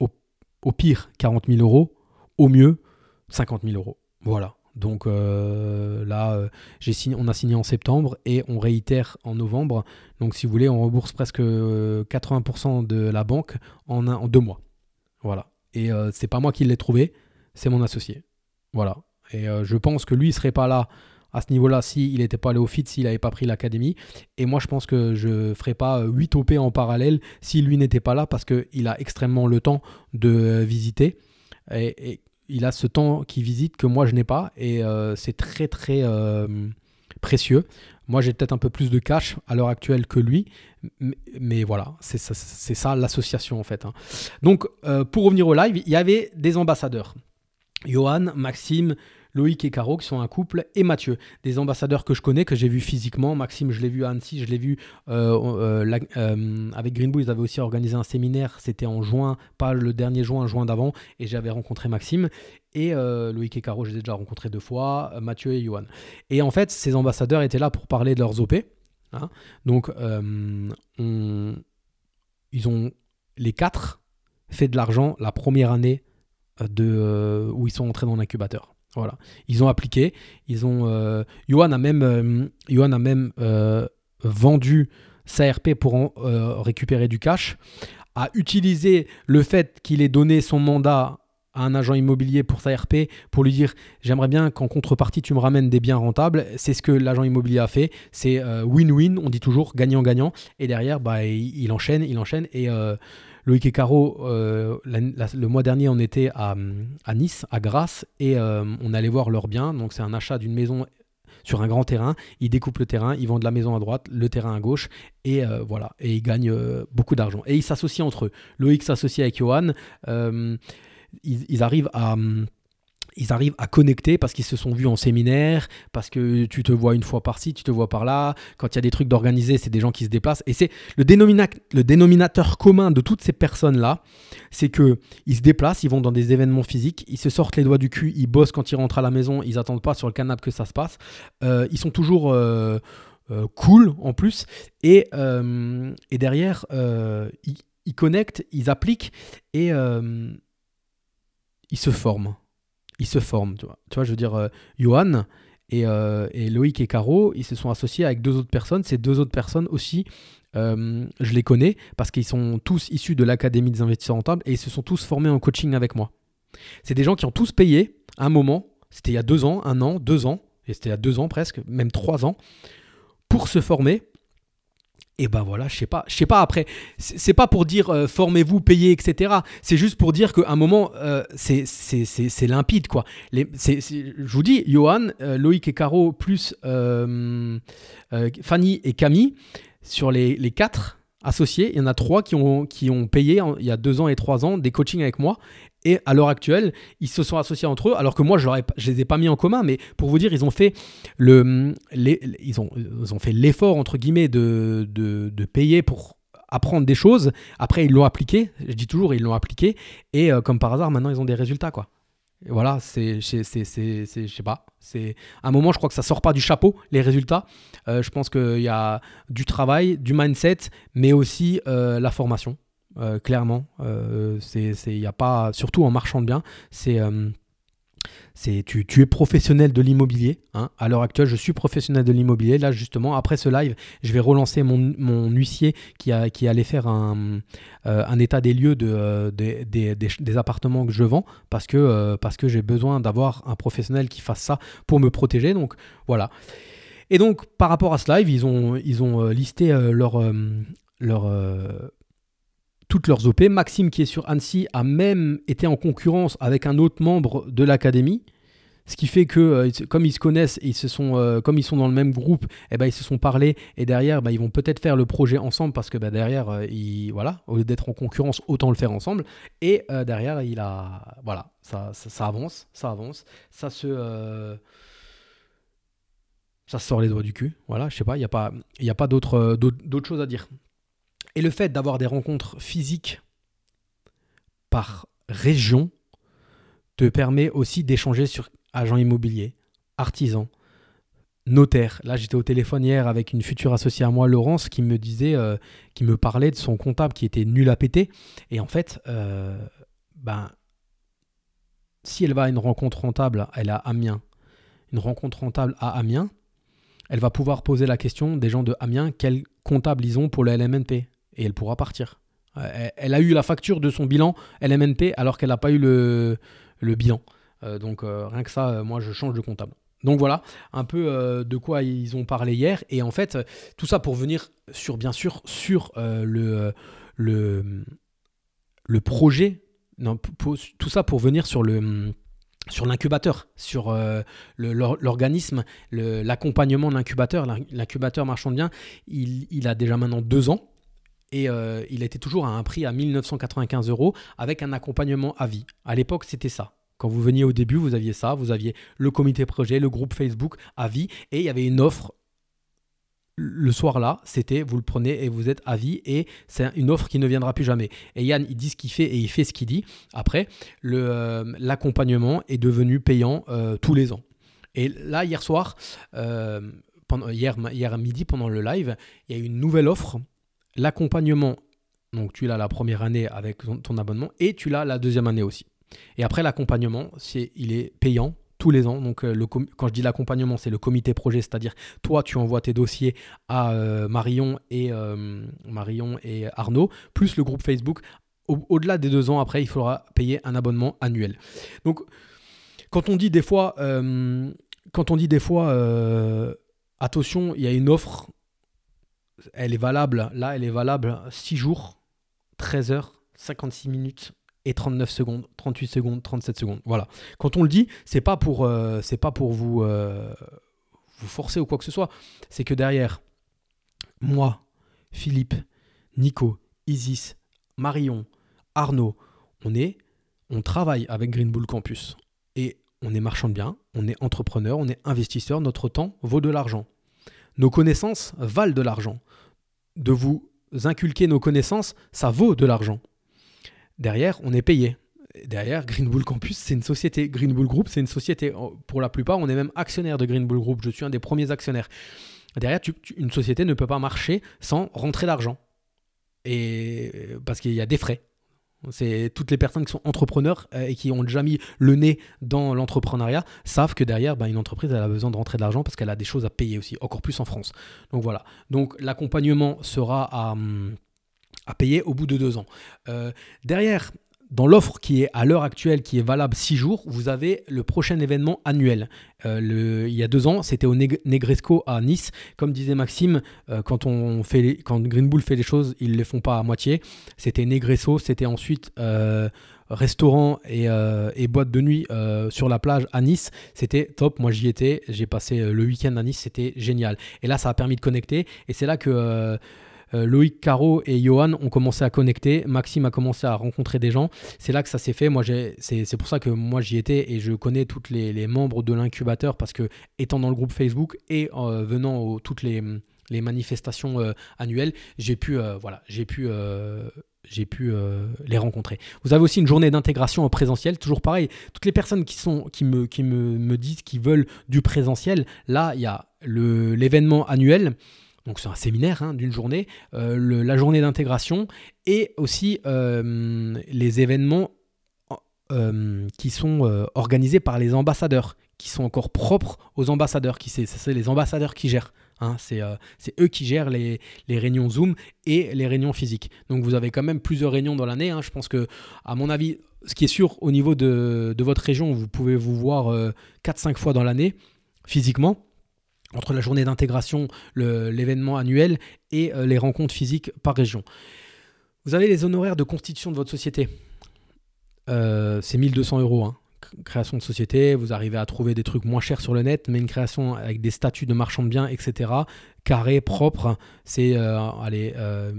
au, au pire quarante mille euros, au mieux cinquante mille euros. Voilà. Donc euh, là, euh, j'ai signé, on a signé en septembre et on réitère en novembre. Donc si vous voulez, on rembourse presque quatre-vingts pour cent de la banque en, un, en deux mois. Voilà. Et euh, c'est pas moi qui l'ai trouvé, c'est mon associé. Voilà. Et euh, je pense que lui, il ne serait pas là à ce niveau-là s'il n'était pas allé au F I T, s'il n'avait pas pris l'académie. Et moi, je pense que je ne ferais pas huit O P en parallèle si lui n'était pas là parce qu'il a extrêmement le temps de visiter. Et, et il a ce temps qu'il visite que moi, je n'ai pas. Et euh, c'est très, très euh, précieux. Moi, j'ai peut-être un peu plus de cash à l'heure actuelle que lui. Mais, mais voilà, c'est ça, c'est ça l'association en fait, hein. Donc, euh, pour revenir au live, il y avait des ambassadeurs. Johan, Maxime, Loïc et Caro qui sont un couple et Mathieu, des ambassadeurs que je connais, que j'ai vu physiquement. Maxime, je l'ai vu à Annecy, je l'ai vu euh, euh, la, euh, avec Green Bull, ils avaient aussi organisé un séminaire, c'était en juin, pas le dernier juin, juin d'avant, et j'avais rencontré Maxime et euh, Loïc et Caro, je les ai déjà rencontrés deux fois, Mathieu et Johan. Et en fait, ces ambassadeurs étaient là pour parler de leurs O P, hein. Donc euh, on, ils ont les quatre fait de l'argent la première année de, euh, où ils sont entrés dans l'incubateur. Voilà. Ils ont appliqué. Ils ont, euh, Johan a même, euh, Johan a même euh, vendu sa R P pour en, euh, récupérer du cash, a utilisé le fait qu'il ait donné son mandat à un agent immobilier pour sa R P pour lui dire « J'aimerais bien qu'en contrepartie, tu me ramènes des biens rentables. » C'est ce que l'agent immobilier a fait. C'est euh, win-win. On dit toujours gagnant-gagnant. Et derrière, bah, il, il enchaîne, il enchaîne et... Euh, Loïc et Caro, euh, la, la, le mois dernier, on était à, à Nice, à Grasse, et euh, on allait voir leurs biens. Donc, c'est un achat d'une maison sur un grand terrain. Ils découpent le terrain, ils vendent la maison à droite, le terrain à gauche, et euh, voilà. Et ils gagnent euh, beaucoup d'argent. Et ils s'associent entre eux. Loïc s'associe avec Johan. Euh, ils, ils arrivent à... Ils arrivent à connecter parce qu'ils se sont vus en séminaire, parce que tu te vois une fois par-ci, tu te vois par-là. Quand il y a des trucs d'organiser, c'est des gens qui se déplacent. Et c'est le, dénomina- le dénominateur commun de toutes ces personnes-là, c'est qu'ils se déplacent, ils vont dans des événements physiques, ils se sortent les doigts du cul, ils bossent quand ils rentrent à la maison, ils n'attendent pas sur le canapé que ça se passe. Euh, ils sont toujours euh, euh, cool en plus. Et, euh, et derrière, euh, ils, ils connectent, ils appliquent et euh, ils se forment. Ils se forment, tu vois. Tu vois, je veux dire, euh, Johan et, euh, et Loïc et Caro, ils se sont associés avec deux autres personnes. Ces deux autres personnes aussi, euh, je les connais parce qu'ils sont tous issus de l'Académie des investisseurs rentables et ils se sont tous formés en coaching avec moi. C'est des gens qui ont tous payé à un moment, c'était il y a deux ans, un an, deux ans, et c'était il y a deux ans presque, même trois ans, pour se former. Et ben voilà, je sais pas, je sais pas après, c'est, c'est pas pour dire euh, formez-vous, payez, et cetera. C'est juste pour dire qu'à un moment, euh, c'est, c'est, c'est, c'est limpide, quoi. Les, c'est, c'est, je vous dis, Johan, euh, Loïc et Caro, plus euh, euh, Fanny et Camille, sur les, les quatre associés, il y en a trois qui ont, qui ont payé en, il y a deux ans et trois ans des coachings avec moi. Et à l'heure actuelle, ils se sont associés entre eux, alors que moi, je ne les ai pas mis en commun. Mais pour vous dire, ils ont fait, le, les, ils ont, ils ont fait l'effort, entre guillemets, de, de, de payer pour apprendre des choses. Après, ils l'ont appliqué. Je dis toujours, ils l'ont appliqué. Et euh, comme par hasard, maintenant, ils ont des résultats, quoi. Et voilà, c'est, c'est, c'est, c'est, c'est, je sais pas. C'est, à un moment, je crois que ça ne sort pas du chapeau, les résultats. Euh, je pense qu'il y a du travail, du mindset, mais aussi euh, la formation. Euh, clairement, euh, c'est, c'est, y a pas, surtout en marchand de biens, c'est, euh, c'est, tu, tu es professionnel de l'immobilier, hein. À l'heure actuelle, je suis professionnel de l'immobilier. Là, justement, après ce live, je vais relancer mon, mon huissier qui, a, qui allait faire un, euh, un état des lieux de, euh, des, des, des, des appartements que je vends parce que, euh, parce que j'ai besoin d'avoir un professionnel qui fasse ça pour me protéger. Donc, voilà. Et donc, par rapport à ce live, ils ont, ils ont euh, listé euh, leur... Euh, leur euh, toutes leurs O P. Maxime, qui est sur Annecy, a même été en concurrence avec un autre membre de l'académie. Ce qui fait que, euh, comme ils se connaissent, et ils se sont, euh, comme ils sont dans le même groupe, eh ben, ils se sont parlé et derrière, bah, ils vont peut-être faire le projet ensemble parce que bah, derrière, euh, ils, voilà, au lieu d'être en concurrence, autant le faire ensemble. Et euh, derrière, il a, voilà, ça, ça, ça avance, ça avance, ça se, euh, ça sort les doigts du cul. Voilà, je sais pas, il y a pas, il y a pas d'autres, euh, d'autres, d'autres choses à dire. Et le fait d'avoir des rencontres physiques par région te permet aussi d'échanger sur agents immobiliers, artisans, notaires. Là, j'étais au téléphone hier avec une future associée à moi, Laurence, qui me disait, euh, qui me parlait de son comptable qui était nul à péter. Et en fait, euh, ben, si elle va à une rencontre rentable, elle a Amiens, une rencontre rentable à Amiens, elle va pouvoir poser la question des gens de Amiens, quel comptable ils ont pour le L M N P, et elle pourra partir. Elle a eu la facture de son bilan L M N P alors qu'elle n'a pas eu le, le bilan. Euh, donc euh, rien que ça, euh, moi je change de comptable. Donc voilà un peu euh, de quoi ils ont parlé hier. Et en fait, euh, tout ça pour venir sur, bien sûr, sur euh, le, le, le projet. Non, pour, tout ça pour venir sur le... sur l'incubateur, sur euh, le, l'or, l'organisme, le, l'accompagnement de l'incubateur. L'incubateur marchand de biens, il, il a déjà maintenant deux ans et euh, il était toujours à un prix à mille neuf cent quatre-vingt-quinze euros avec un accompagnement à vie. À l'époque, c'était ça. Quand vous veniez au début, vous aviez ça, vous aviez le comité projet, le groupe Facebook à vie et il y avait une offre. Le soir-là, c'était vous le prenez et vous êtes à vie et c'est une offre qui ne viendra plus jamais. Et Yann, il dit ce qu'il fait et il fait ce qu'il dit. Après, le, euh, l'accompagnement est devenu payant euh, tous les ans. Et là, hier soir, euh, pendant, hier, hier à midi, pendant le live, il y a eu une nouvelle offre. L'accompagnement, donc tu l'as la première année avec ton, ton abonnement et tu l'as la deuxième année aussi. Et après, l'accompagnement, c'est, il est payant tous les ans. Donc, euh, le com- quand je dis l'accompagnement, c'est le comité projet, c'est-à-dire toi, tu envoies tes dossiers à euh, Marion et euh, Marion et Arnaud, plus le groupe Facebook. Au- au-delà des deux ans, après, il faudra payer un abonnement annuel. Donc, quand on dit des fois, euh, quand on dit des fois, euh, attention, il y a une offre, elle est valable. Là, elle est valable six jours, treize heures, cinquante-six minutes. Et trente-neuf secondes, trente-huit secondes, trente-sept secondes. Voilà. Quand on le dit, c'est pas pour, euh, c'est pas pour vous, euh, vous forcer ou quoi que ce soit. C'est que derrière, moi, Philippe, Nico, Isis, Marion, Arnaud, on est, on travaille avec Green Bull Campus. Et on est marchand de biens, on est entrepreneur, on est investisseur. Notre temps vaut de l'argent. Nos connaissances valent de l'argent. De vous inculquer nos connaissances, ça vaut de l'argent. Derrière, on est payé. Derrière, Green Bull Campus, c'est une société. Green Bull Group, c'est une société. Pour la plupart, on est même actionnaire de Green Bull Group. Je suis un des premiers actionnaires. Derrière, tu, tu, une société ne peut pas marcher sans rentrer d'argent. Et, parce qu'il y a des frais. C'est, toutes les personnes qui sont entrepreneurs et qui ont déjà mis le nez dans l'entrepreneuriat savent que derrière, ben, une entreprise, elle a besoin de rentrer de l'argent parce qu'elle a des choses à payer aussi, encore plus en France. Donc voilà. Donc l'accompagnement sera à... Hum, à payer au bout de deux ans. Euh, derrière, dans l'offre qui est à l'heure actuelle, qui est valable six jours, vous avez le prochain événement annuel. Euh, le, il y a deux ans, c'était au Negresco à Nice. Comme disait Maxime, euh, quand, on fait les, quand Green Bull fait les choses, ils ne les font pas à moitié. C'était Negresco, c'était ensuite euh, restaurant et, euh, et boîte de nuit euh, sur la plage à Nice. C'était top, moi j'y étais, j'ai passé le week-end à Nice, c'était génial. Et là, ça a permis de connecter et c'est là que... Euh, Euh, Loïc, Caro et Johan ont commencé à connecter. Maxime a commencé à rencontrer des gens. C'est là que ça s'est fait. Moi, j'ai, c'est, c'est pour ça que moi, j'y étais et je connais tous les, les membres de l'incubateur parce que, étant dans le groupe Facebook et euh, venant aux toutes les, les manifestations euh, annuelles, j'ai pu, euh, voilà, j'ai pu, euh, j'ai pu euh, les rencontrer. Vous avez aussi une journée d'intégration en présentiel. Toujours pareil, toutes les personnes qui, sont, qui, me, qui me, me disent qu'ils veulent du présentiel, là, il y a le, l'événement annuel. Donc, c'est un séminaire hein, d'une journée, euh, le, la journée d'intégration et aussi euh, les événements euh, qui sont euh, organisés par les ambassadeurs, qui sont encore propres aux ambassadeurs. Qui, c'est, c'est les ambassadeurs qui gèrent. Hein, c'est, euh, c'est eux qui gèrent les, les réunions Zoom et les réunions physiques. Donc, vous avez quand même plusieurs réunions dans l'année. Hein, je pense que, à mon avis, ce qui est sûr, au niveau de, de votre région, vous pouvez vous voir euh, quatre à cinq fois dans l'année physiquement. Entre la journée d'intégration, le, l'événement annuel et euh, les rencontres physiques par région. Vous avez les honoraires de constitution de votre société. Euh, c'est mille deux cents euros hein, création de société, vous arrivez à trouver des trucs moins chers sur le net, mais une création avec des statuts de marchand de biens, et cetera, carré, propre, c'est euh, allez, euh,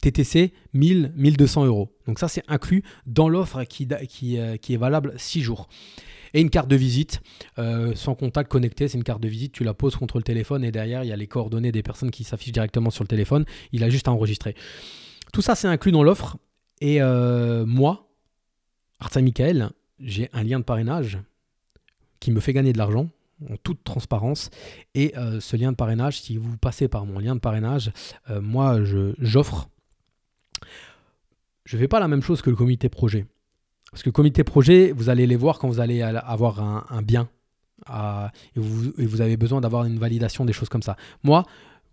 T T C mille, mille deux cents euros. Donc ça, c'est inclus dans l'offre qui, qui, euh, qui est valable six jours. Et une carte de visite, euh, sans contact connecté, c'est une carte de visite, tu la poses contre le téléphone et derrière, il y a les coordonnées des personnes qui s'affichent directement sur le téléphone, il a juste à enregistrer. Tout ça, c'est inclus dans l'offre. Et euh, moi, Arzheim Michael, j'ai un lien de parrainage qui me fait gagner de l'argent, en toute transparence. Et euh, ce lien de parrainage, si vous passez par mon lien de parrainage, euh, moi, je, j'offre. Je ne fais pas la même chose que le comité projet. Parce que comité projet, vous allez les voir quand vous allez avoir un, un bien à, et, vous, et vous avez besoin d'avoir une validation, des choses comme ça. Moi,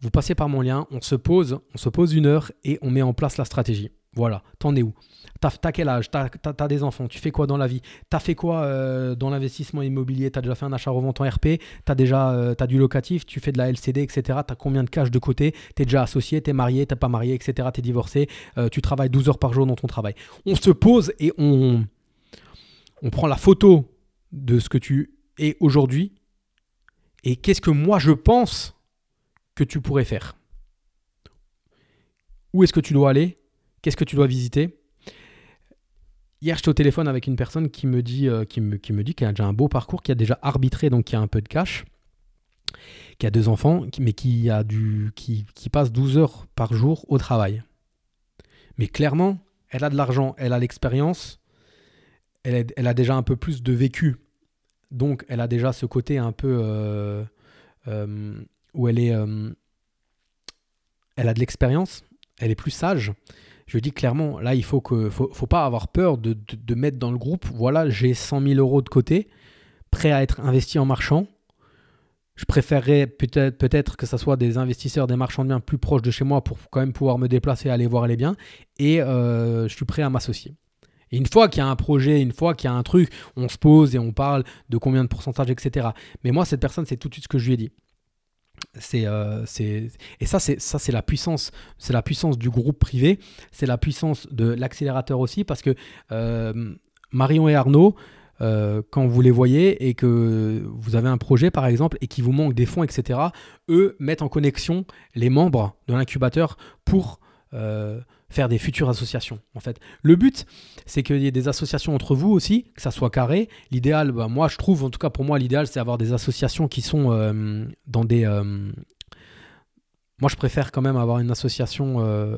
vous passez par mon lien, on se pose, on se pose une heure et on met en place la stratégie. Voilà, t'en es où ? T'as, t'as quel âge ? T'as, t'as, t'as des enfants ? Tu fais quoi dans la vie ? T'as fait quoi euh, dans l'investissement immobilier ? T'as déjà fait un achat-revente en R P ? T'as déjà euh, t'as du locatif ? Tu fais de la L C D, et cetera. T'as combien de cash de côté ? T'es déjà associé ? T'es marié ? T'es pas marié, et cetera. T'es divorcé ? euh, Tu travailles douze heures par jour dans ton travail. On se pose et on, on prend la photo de ce que tu es aujourd'hui et qu'est-ce que moi je pense que tu pourrais faire ? Où est-ce que tu dois aller ? Qu'est-ce que tu dois visiter ? Hier, j'étais au téléphone avec une personne qui me dit euh, qui me, qui me dit qu'elle a déjà un beau parcours, qui a déjà arbitré, donc qui a un peu de cash, qui a deux enfants, qui, mais qui, a du, qui, qui passe douze heures par jour au travail. Mais clairement, elle a de l'argent, elle a l'expérience, elle a, elle a déjà un peu plus de vécu. Donc, elle a déjà ce côté un peu euh, euh, où elle est... Euh, elle a de l'expérience, elle est plus sage. Je dis clairement, là, il ne faut, faut, faut pas avoir peur de, de, de mettre dans le groupe, voilà, j'ai cent mille euros de côté, prêt à être investi en marchand. Je préférerais peut-être, peut-être que ce soit des investisseurs, des marchands de biens plus proches de chez moi pour quand même pouvoir me déplacer, aller voir les biens. Et euh, je suis prêt à m'associer. Et une fois qu'il y a un projet, une fois qu'il y a un truc, on se pose et on parle de combien de pourcentage, et cetera. Mais moi, cette personne, c'est tout de suite ce que je lui ai dit. C'est, euh, c'est, et ça c'est, ça, c'est la puissance. C'est la puissance du groupe privé. C'est la puissance de l'accélérateur aussi parce que euh, Marion et Arnaud, euh, quand vous les voyez et que vous avez un projet, par exemple, et qu'il vous manque des fonds, et cetera, eux mettent en connexion les membres de l'incubateur pour euh, faire des futures associations. En fait, le but, c'est qu'il y ait des associations entre vous aussi, que ça soit carré. L'idéal, bah, moi, je trouve, en tout cas pour moi, l'idéal, c'est avoir des associations qui sont euh, dans des... Euh... Moi, je préfère quand même avoir une association, euh...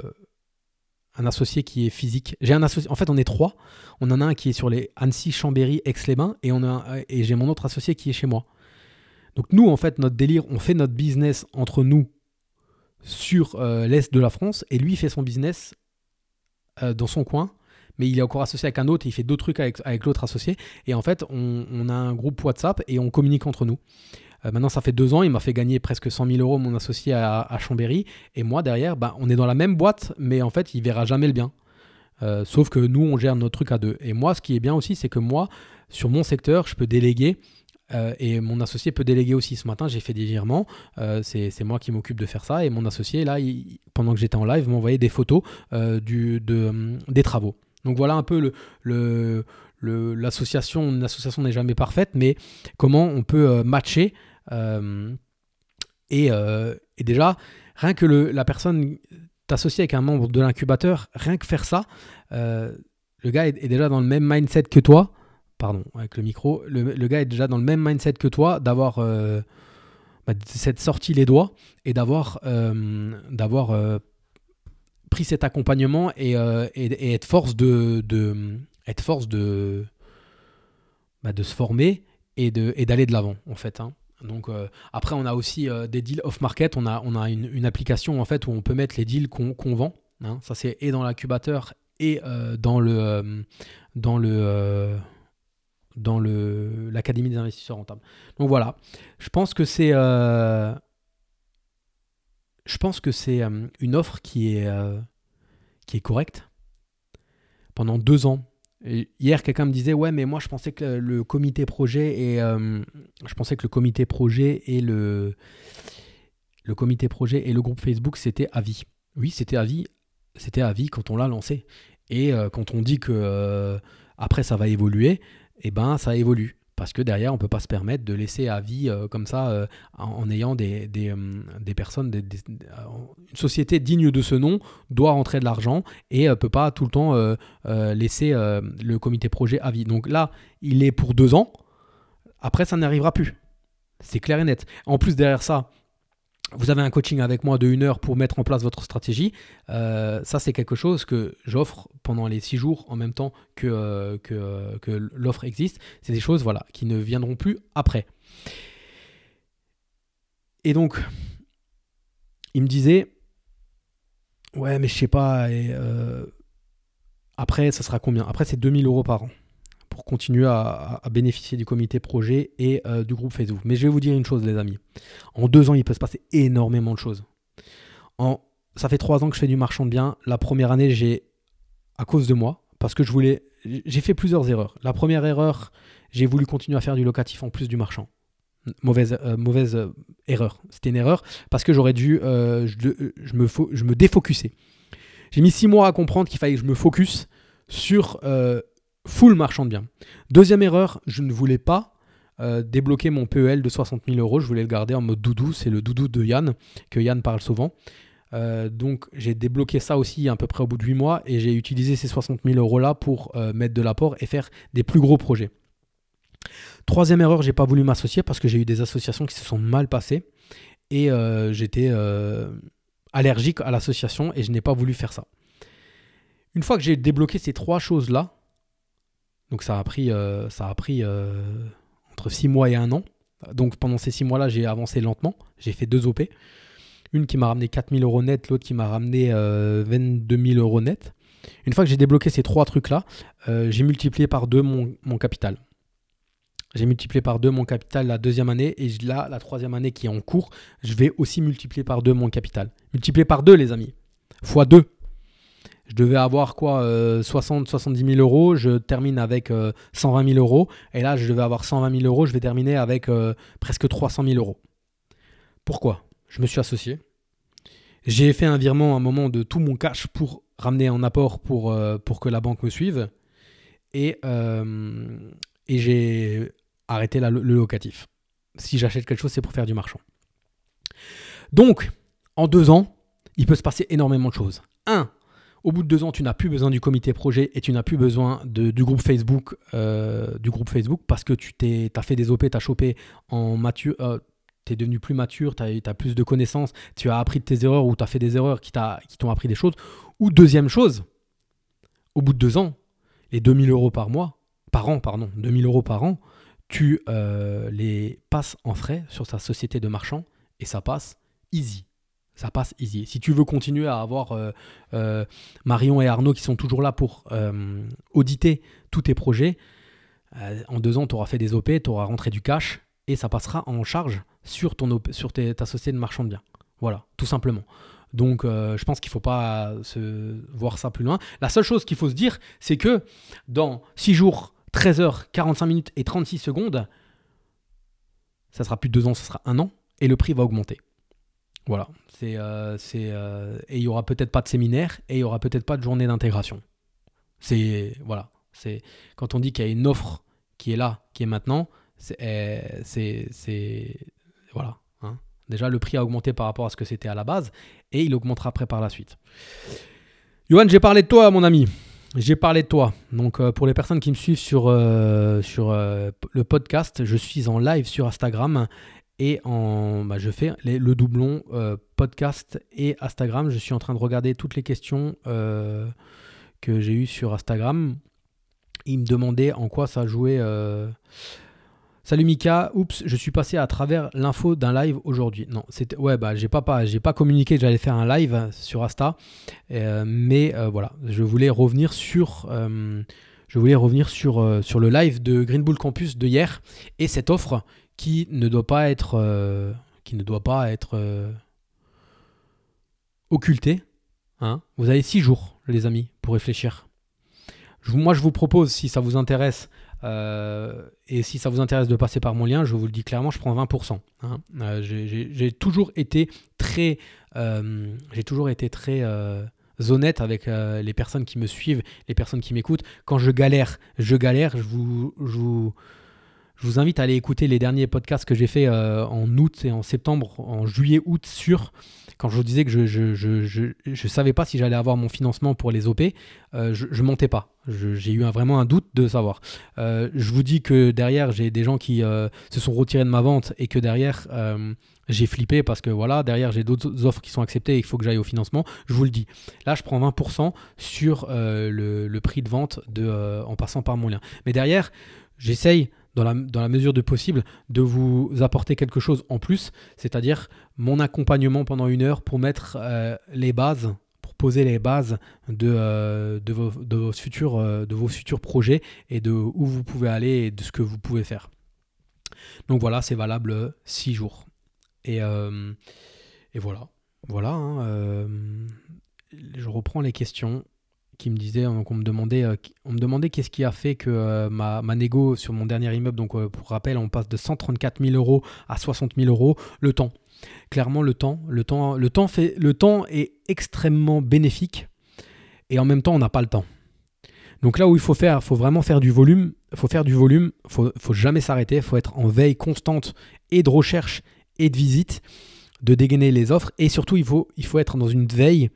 un associé qui est physique. J'ai un associé... En fait, on est trois. On en a un qui est sur les Annecy, Chambéry, Aix-les-Bains, et, on a un... et j'ai mon autre associé qui est chez moi. Donc nous, en fait, notre délire, on fait notre business entre nous sur euh, l'Est de la France, et lui, il fait son business euh, dans son coin, mais il est encore associé avec un autre et il fait d'autres trucs avec, avec l'autre associé. Et en fait, on, on a un groupe WhatsApp et on communique entre nous. Euh, maintenant, ça fait deux ans, il m'a fait gagner presque cent mille euros mon associé à, à Chambéry. Et moi, derrière, bah, on est dans la même boîte, mais en fait, il ne verra jamais le bien. Euh, sauf que nous, on gère notre truc à deux. Et moi, ce qui est bien aussi, c'est que moi, sur mon secteur, je peux déléguer. Euh, et mon associé peut déléguer aussi. Ce matin, j'ai fait des virements. Euh, c'est, c'est moi qui m'occupe de faire ça. Et mon associé, là, il, pendant que j'étais en live, m'envoyait des photos euh, du, de, des travaux. Donc voilà un peu le, le, le, l'association. L'association n'est jamais parfaite, mais comment on peut matcher. Euh, et, euh, et déjà, rien que le, la personne t'associe avec un membre de l'incubateur, rien que faire ça, euh, le gars est, est déjà dans le même mindset que toi. Pardon, avec le micro, le, le gars est déjà dans le même mindset que toi d'avoir euh, bah, cette sortie les doigts et d'avoir, euh, d'avoir euh, pris cet accompagnement et, euh, et, et être force de, de, être force de, bah, de se former et, de, et d'aller de l'avant en fait. Hein. Donc euh, après on a aussi euh, des deals off-market, on a, on a une, une application en fait où on peut mettre les deals qu'on, qu'on vend. Hein. Ça c'est et dans l'incubateur et euh, dans le euh, dans le euh, dans le, l'Académie des investisseurs rentables. Donc voilà, je pense que c'est, euh, je pense que c'est euh, une offre qui est, euh, qui est correcte. Pendant deux ans, et hier quelqu'un me disait « Ouais, mais moi je pensais que le comité projet et, euh, je pensais que le comité projet et le, le comité projet et le groupe Facebook, c'était à vie. » Oui, c'était à vie, c'était à vie quand on l'a lancé. Et euh, quand on dit que euh, après ça va évoluer, eh ben, ça évolue. Parce que derrière, on ne peut pas se permettre de laisser à vie euh, comme ça, euh, en, en ayant des, des, euh, des personnes... Des, des, euh, une société digne de ce nom doit rentrer de l'argent et ne euh, peut pas tout le temps euh, euh, laisser euh, le comité projet à vie. Donc là, il est pour deux ans. Après, ça n'arrivera plus. C'est clair et net. En plus, derrière ça, vous avez un coaching avec moi de une heure pour mettre en place votre stratégie. Euh, ça, c'est quelque chose que j'offre pendant les six jours en même temps que, euh, que, que l'offre existe. C'est des choses voilà, qui ne viendront plus après. Et donc, il me disait, « Ouais, mais je sais pas. Et euh, après, ça sera combien ? Après, c'est deux mille euros par an pour continuer à, à bénéficier du comité projet et euh, du groupe Facebook. Mais je vais vous dire une chose, les amis. En deux ans, il peut se passer énormément de choses. En, ça fait trois ans que je fais du marchand de biens. La première année, j'ai, à cause de moi, parce que je voulais, j'ai fait plusieurs erreurs. La première erreur, j'ai voulu continuer à faire du locatif en plus du marchand. Mauvaise, euh, mauvaise euh, erreur. C'était une erreur parce que j'aurais dû, euh, je, je, me fo- je me défocusais. J'ai mis six mois à comprendre qu'il fallait que je me focus sur... Euh, full marchand de biens. Deuxième erreur, je ne voulais pas euh, débloquer mon P E L de soixante mille euros. Je voulais le garder en mode doudou. C'est le doudou de Yann, que Yann parle souvent. Euh, donc, j'ai débloqué ça aussi à peu près au bout de huit mois et j'ai utilisé ces soixante mille euros-là pour euh, mettre de l'apport et faire des plus gros projets. Troisième erreur, j'ai pas voulu m'associer parce que j'ai eu des associations qui se sont mal passées et euh, j'étais euh, allergique à l'association et je n'ai pas voulu faire ça. Une fois que j'ai débloqué ces trois choses-là, donc ça a pris, euh, ça a pris euh, entre six mois et un an. Donc pendant ces six mois-là, j'ai avancé lentement. J'ai fait deux O P. Une qui m'a ramené quatre mille euros net, l'autre qui m'a ramené euh, vingt-deux mille euros net. Une fois que j'ai débloqué ces trois trucs-là, euh, j'ai multiplié par deux mon, mon capital. J'ai multiplié par deux mon capital la deuxième année. Et là, la troisième année qui est en cours, je vais aussi multiplier par deux mon capital. Multiplier par deux, les amis. Fois deux. Je devais avoir quoi euh, soixante, soixante-dix mille euros. Je termine avec euh, cent vingt mille euros. Et là, je devais avoir cent vingt mille euros. Je vais terminer avec euh, presque trois cent mille euros. Pourquoi ? Je me suis associé. J'ai fait un virement à un moment de tout mon cash pour ramener en apport pour, euh, pour que la banque me suive. Et, euh, et j'ai arrêté la, le locatif. Si j'achète quelque chose, c'est pour faire du marchand. Donc, en deux ans, il peut se passer énormément de choses. Un, au bout de deux ans, tu n'as plus besoin du comité projet et tu n'as plus besoin de, du, groupe Facebook, euh, du groupe Facebook parce que tu as fait des O P, tu as chopé en mature, euh, tu es devenu plus mature, tu as plus de connaissances, tu as appris de tes erreurs ou tu as fait des erreurs qui, qui t'ont appris des choses. Ou deuxième chose, au bout de deux ans, les deux mille euros par mois, par an, pardon, deux mille euros par an, tu euh, les passes en frais sur ta société de marchand et ça passe easy. Ça passe easy. Si tu veux continuer à avoir euh, euh, Marion et Arnaud qui sont toujours là pour euh, auditer tous tes projets, euh, en deux ans, tu auras fait des O P, tu auras rentré du cash et ça passera en charge sur, ton O P, sur tes, ta société de marchand de biens. Voilà, tout simplement. Donc, euh, je pense qu'il ne faut pas se voir ça plus loin. La seule chose qu'il faut se dire, c'est que dans six jours, treize heures, quarante-cinq minutes et trente-six secondes, ça ne sera plus de deux ans, ça sera un an et le prix va augmenter. Voilà, c'est, euh, c'est, euh, et il n'y aura peut-être pas de séminaire et il n'y aura peut-être pas de journée d'intégration. C'est, voilà, c'est, quand on dit qu'il y a une offre qui est là, qui est maintenant, c'est, euh, c'est, c'est voilà. Hein. Déjà, le prix a augmenté par rapport à ce que c'était à la base et il augmentera après par la suite. Johan, j'ai parlé de toi, mon ami. J'ai parlé de toi. Donc, euh, pour les personnes qui me suivent sur, euh, sur euh, le podcast, je suis en live sur Instagram. Et en, bah je fais les, le doublon euh, podcast et Instagram. Je suis en train de regarder toutes les questions euh, que j'ai eues sur Instagram. Il me demandait en quoi ça jouait. Euh... Salut Mika, oups, je suis passé à travers l'info d'un live aujourd'hui. Non, c'était, ouais, bah, j'ai pas, pas, j'ai pas communiqué que j'allais faire un live sur Asta. Euh, mais euh, voilà, je voulais revenir sur... Euh, Je voulais revenir sur, euh, sur le live de Green Bull Campus de hier et cette offre qui ne doit pas être, euh, qui ne doit pas être euh, occultée. Hein. Vous avez six jours, les amis, pour réfléchir. Je, moi, je vous propose, si ça vous intéresse, euh, et si ça vous intéresse de passer par mon lien, je vous le dis clairement, je prends vingt pour cent. Hein. Euh, j'ai, j'ai, j'ai toujours été très... Euh, j'ai toujours été très... Euh, honnête avec euh, les personnes qui me suivent, les personnes qui m'écoutent. Quand je galère, je galère. Je vous, je vous, je vous invite à aller écouter les derniers podcasts que j'ai fait euh, en août et en septembre, en juillet, août sur. Quand je vous disais que je je je je, je savais pas si j'allais avoir mon financement pour les O P, euh, je, je mentais pas. Je, j'ai eu un, vraiment un doute de savoir. Euh, je vous dis que derrière, j'ai des gens qui euh, se sont retirés de ma vente et que derrière, euh, j'ai flippé parce que voilà, derrière, j'ai d'autres offres qui sont acceptées et il faut que j'aille au financement. Je vous le dis. Là, je prends vingt pour cent sur euh, le, le prix de vente de, euh, en passant par mon lien. Mais derrière, j'essaye, dans la, dans la mesure de possible, de vous apporter quelque chose en plus, c'est-à-dire mon accompagnement pendant une heure pour mettre euh, les bases poser les bases de, euh, de, vos, de, vos futurs, euh, de vos futurs projets et de où vous pouvez aller et de ce que vous pouvez faire. Donc voilà, c'est valable six jours. Et, euh, et voilà. Voilà. Hein, euh, je reprends les questions qui me disaient, donc on me demandait, euh, on me demandait qu'est-ce qui a fait que euh, ma, ma négo sur mon dernier immeuble, donc euh, pour rappel, on passe de cent trente-quatre mille euros à soixante mille euros, le temps. Clairement, le temps, le temps, le temps fait, le temps est extrêmement bénéfique et en même temps, on n'a pas le temps. Donc là où il faut faire, faut vraiment faire du volume, faut faire du volume, faut, faut jamais s'arrêter, faut être en veille constante et de recherche et de visite, de dégainer les offres et surtout, il faut, il faut être dans une veille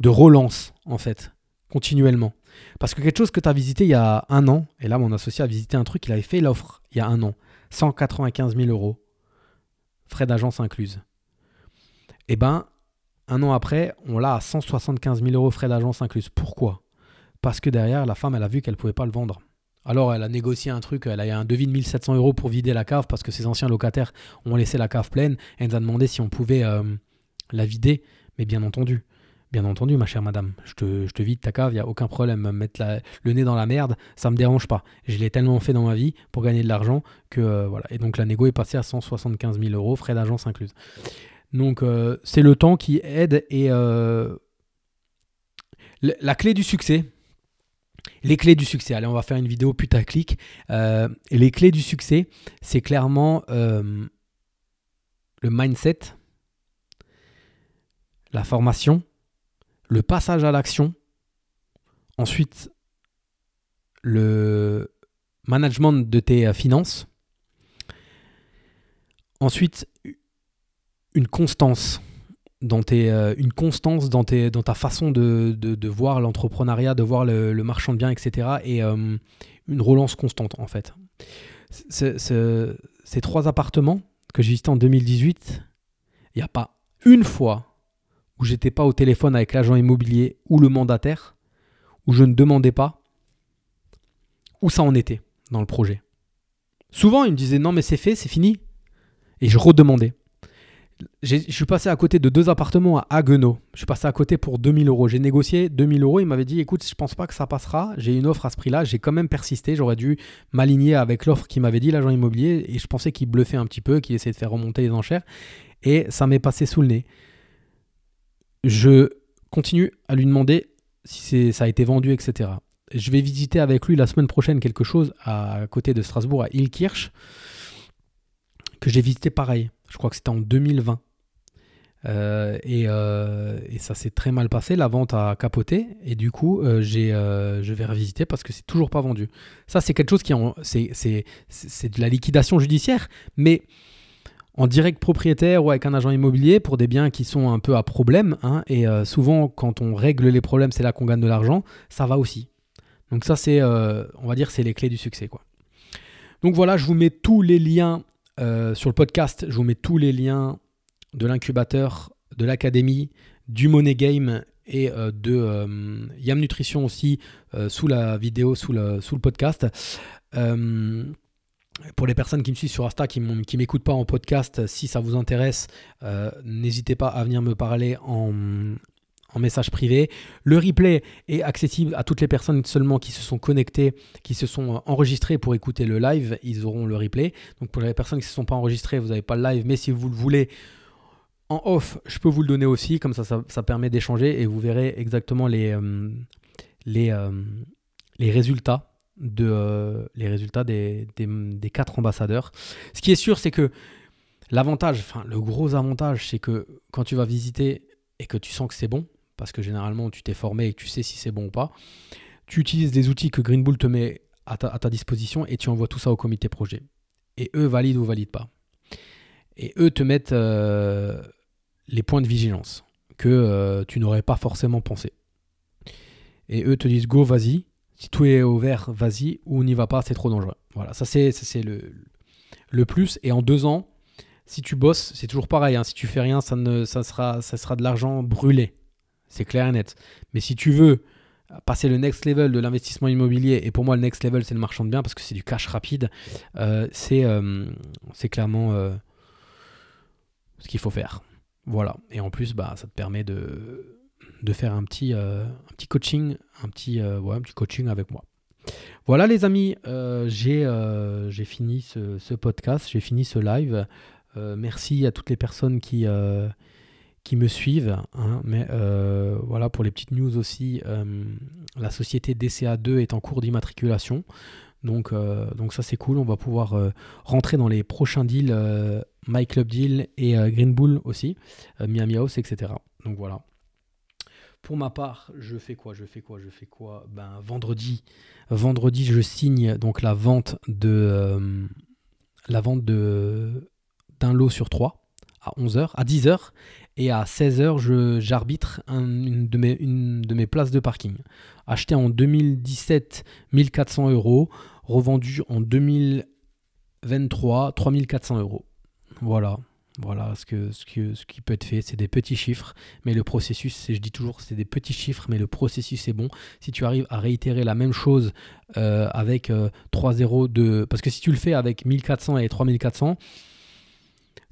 de relance en fait, continuellement. Parce que quelque chose que tu as visité il y a un an, et là mon associé a visité un truc, il avait fait l'offre il y a un an, cent quatre-vingt-quinze mille euros. Frais d'agence incluse. Et ben, un an après, on l'a à cent soixante-quinze mille euros frais d'agence incluse. Pourquoi ? Parce que derrière, la femme, elle a vu qu'elle ne pouvait pas le vendre. Alors, elle a négocié un truc, elle a eu un devis de mille sept cents euros pour vider la cave parce que ses anciens locataires ont laissé la cave pleine. Elle nous a demandé si on pouvait euh, la vider. Mais bien entendu, bien entendu, ma chère madame, je te, je te vide ta cave, il n'y a aucun problème. Mettre la, le nez dans la merde, ça ne me dérange pas. Je l'ai tellement fait dans ma vie pour gagner de l'argent que euh, voilà. Et donc, la négo est passée à cent soixante-quinze mille euros, frais d'agence incluse. Donc, euh, c'est le temps qui aide et euh, l- la clé du succès, les clés du succès, allez, on va faire une vidéo putaclic. Euh, les clés du succès, c'est clairement euh, le mindset, la formation, le passage à l'action, ensuite le management de tes finances, ensuite une constance dans tes, euh, une constance dans tes, dans ta façon de, de, de voir l'entrepreneuriat, de voir le, le marchand de biens, et cetera. Et euh, une relance constante, en fait. C'est, c'est, ces trois appartements que j'ai visités en deux mille dix-huit, il n'y a pas une fois où j'étais pas au téléphone avec l'agent immobilier ou le mandataire, où je ne demandais pas où ça en était dans le projet. Souvent, ils me disaient « Non, mais c'est fait, c'est fini. » Et je redemandais. J'ai, je suis passé à côté de deux appartements à Haguenau. Je suis passé à côté pour deux mille euros. J'ai négocié deux mille euros. Il m'avait dit, écoute, je pense pas que ça passera. J'ai une offre à ce prix-là. J'ai quand même persisté. J'aurais dû m'aligner avec l'offre qu'il m'avait dit, l'agent immobilier. Et je pensais qu'il bluffait un petit peu, qu'il essayait de faire remonter les enchères. Et ça m'est passé sous le nez. Je continue à lui demander si c'est, ça a été vendu, et cetera. Je vais visiter avec lui la semaine prochaine quelque chose à, à côté de Strasbourg, à Ilkirch, que j'ai visité pareil. Je crois que c'était en deux mille vingt. Euh, et, euh, et ça s'est très mal passé. La vente a capoté. Et du coup, euh, j'ai, euh, je vais revisiter parce que c'est toujours pas vendu. Ça, c'est quelque chose qui... En, c'est, c'est, c'est de la liquidation judiciaire. Mais en direct propriétaire ou avec un agent immobilier pour des biens qui sont un peu à problème. Hein, et euh, souvent, quand on règle les problèmes, c'est là qu'on gagne de l'argent. Ça va aussi. Donc ça, c'est, euh, on va dire, c'est les clés du succès, quoi. Donc voilà, je vous mets tous les liens... Euh, sur le podcast, je vous mets tous les liens de l'incubateur, de l'académie, du Money Game et euh, de euh, Yam Nutrition aussi euh, sous la vidéo, sous le, sous le podcast. Euh, pour les personnes qui me suivent sur Insta, qui ne m'écoutent pas en podcast, si ça vous intéresse, euh, n'hésitez pas à venir me parler en... en message privé. Le replay est accessible à toutes les personnes seulement qui se sont connectées, qui se sont enregistrées pour écouter le live. Ils auront le replay. Donc pour les personnes qui ne se sont pas enregistrées, vous n'avez pas le live. Mais si vous le voulez en off, je peux vous le donner aussi. Comme ça, ça, ça permet d'échanger et vous verrez exactement les, euh, les, euh, les résultats, de, euh, les résultats des, des, des quatre ambassadeurs. Ce qui est sûr, c'est que l'avantage, enfin le gros avantage, c'est que quand tu vas visiter et que tu sens que c'est bon, parce que généralement tu t'es formé et tu sais si c'est bon ou pas. Tu utilises des outils que Green Bull te met à ta, à ta disposition et tu envoies tout ça au comité projet. Et eux valident ou valident pas. Et eux te mettent euh, les points de vigilance que euh, tu n'aurais pas forcément pensé. Et eux te disent go, vas-y. Si tout est au vert, vas-y. Ou n'y va pas, c'est trop dangereux. Voilà, ça c'est, ça, c'est le, le plus. Et en deux ans, si tu bosses, c'est toujours pareil. Hein. Si tu fais rien, ça, ne, ça, sera, ça sera de l'argent brûlé. C'est clair et net. Mais si tu veux passer le next level de l'investissement immobilier, et pour moi, le next level, c'est le marchand de biens parce que c'est du cash rapide, euh, c'est, euh, c'est clairement euh, ce qu'il faut faire. Voilà. Et en plus, bah, ça te permet de, de faire un petit, euh, un petit coaching, un petit, euh, ouais, un petit coaching avec moi. Voilà, les amis, euh, j'ai, euh, j'ai fini ce, ce podcast, j'ai fini ce live. Euh, merci à toutes les personnes qui, euh, qui me suivent. Hein, mais euh, voilà, pour les petites news aussi, euh, la société D C A deux est en cours d'immatriculation. Donc, euh, donc ça, c'est cool. On va pouvoir euh, rentrer dans les prochains deals, euh, My Club Deal et euh, Green Bull aussi, euh, Miami House, et cetera. Donc voilà. Pour ma part, je fais quoi ? Je fais quoi ? Je fais quoi ? Ben, vendredi, vendredi, je signe donc la vente de euh, la vente de d'un lot sur trois à onze heures, à dix heures, et à seize heures, je j'arbitre un, une de mes une de mes places de parking. Acheté en deux mille dix-sept, mille quatre cents euros, revendu en deux mille vingt-trois, trois mille quatre cents euros. Voilà. Voilà ce, que, ce, que, ce qui peut être fait. C'est des petits chiffres, mais le processus, c'est, je dis toujours, c'est des petits chiffres, mais le processus est bon. Si tu arrives à réitérer la même chose euh, avec euh, trois zéro de... Parce que si tu le fais avec mille quatre cents et trois mille quatre cents,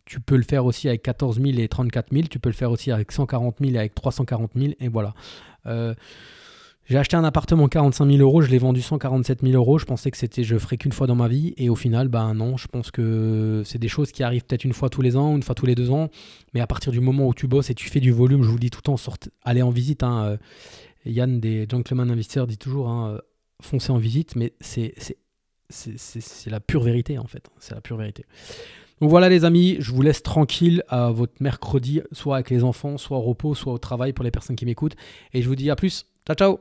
tu peux le faire aussi avec quatorze mille et trente-quatre mille, tu peux le faire aussi avec cent quarante mille et avec trois cent quarante mille, et voilà. Euh... J'ai acheté un appartement quarante-cinq mille euros, je l'ai vendu cent quarante-sept mille euros. Je pensais que c'était, je ferais qu'une fois dans ma vie. Et au final, ben non, je pense que c'est des choses qui arrivent peut-être une fois tous les ans, une fois tous les deux ans. Mais à partir du moment où tu bosses et tu fais du volume, je vous le dis tout le temps, sortez, allez en visite. Hein. Yann des Gentlemen Investisseurs dit toujours, hein, foncez en visite. Mais c'est, c'est, c'est, c'est, c'est la pure vérité en fait. C'est la pure vérité. Donc voilà les amis, je vous laisse tranquille à votre mercredi, soit avec les enfants, soit au repos, soit au travail pour les personnes qui m'écoutent. Et je vous dis à plus. Ciao, ciao.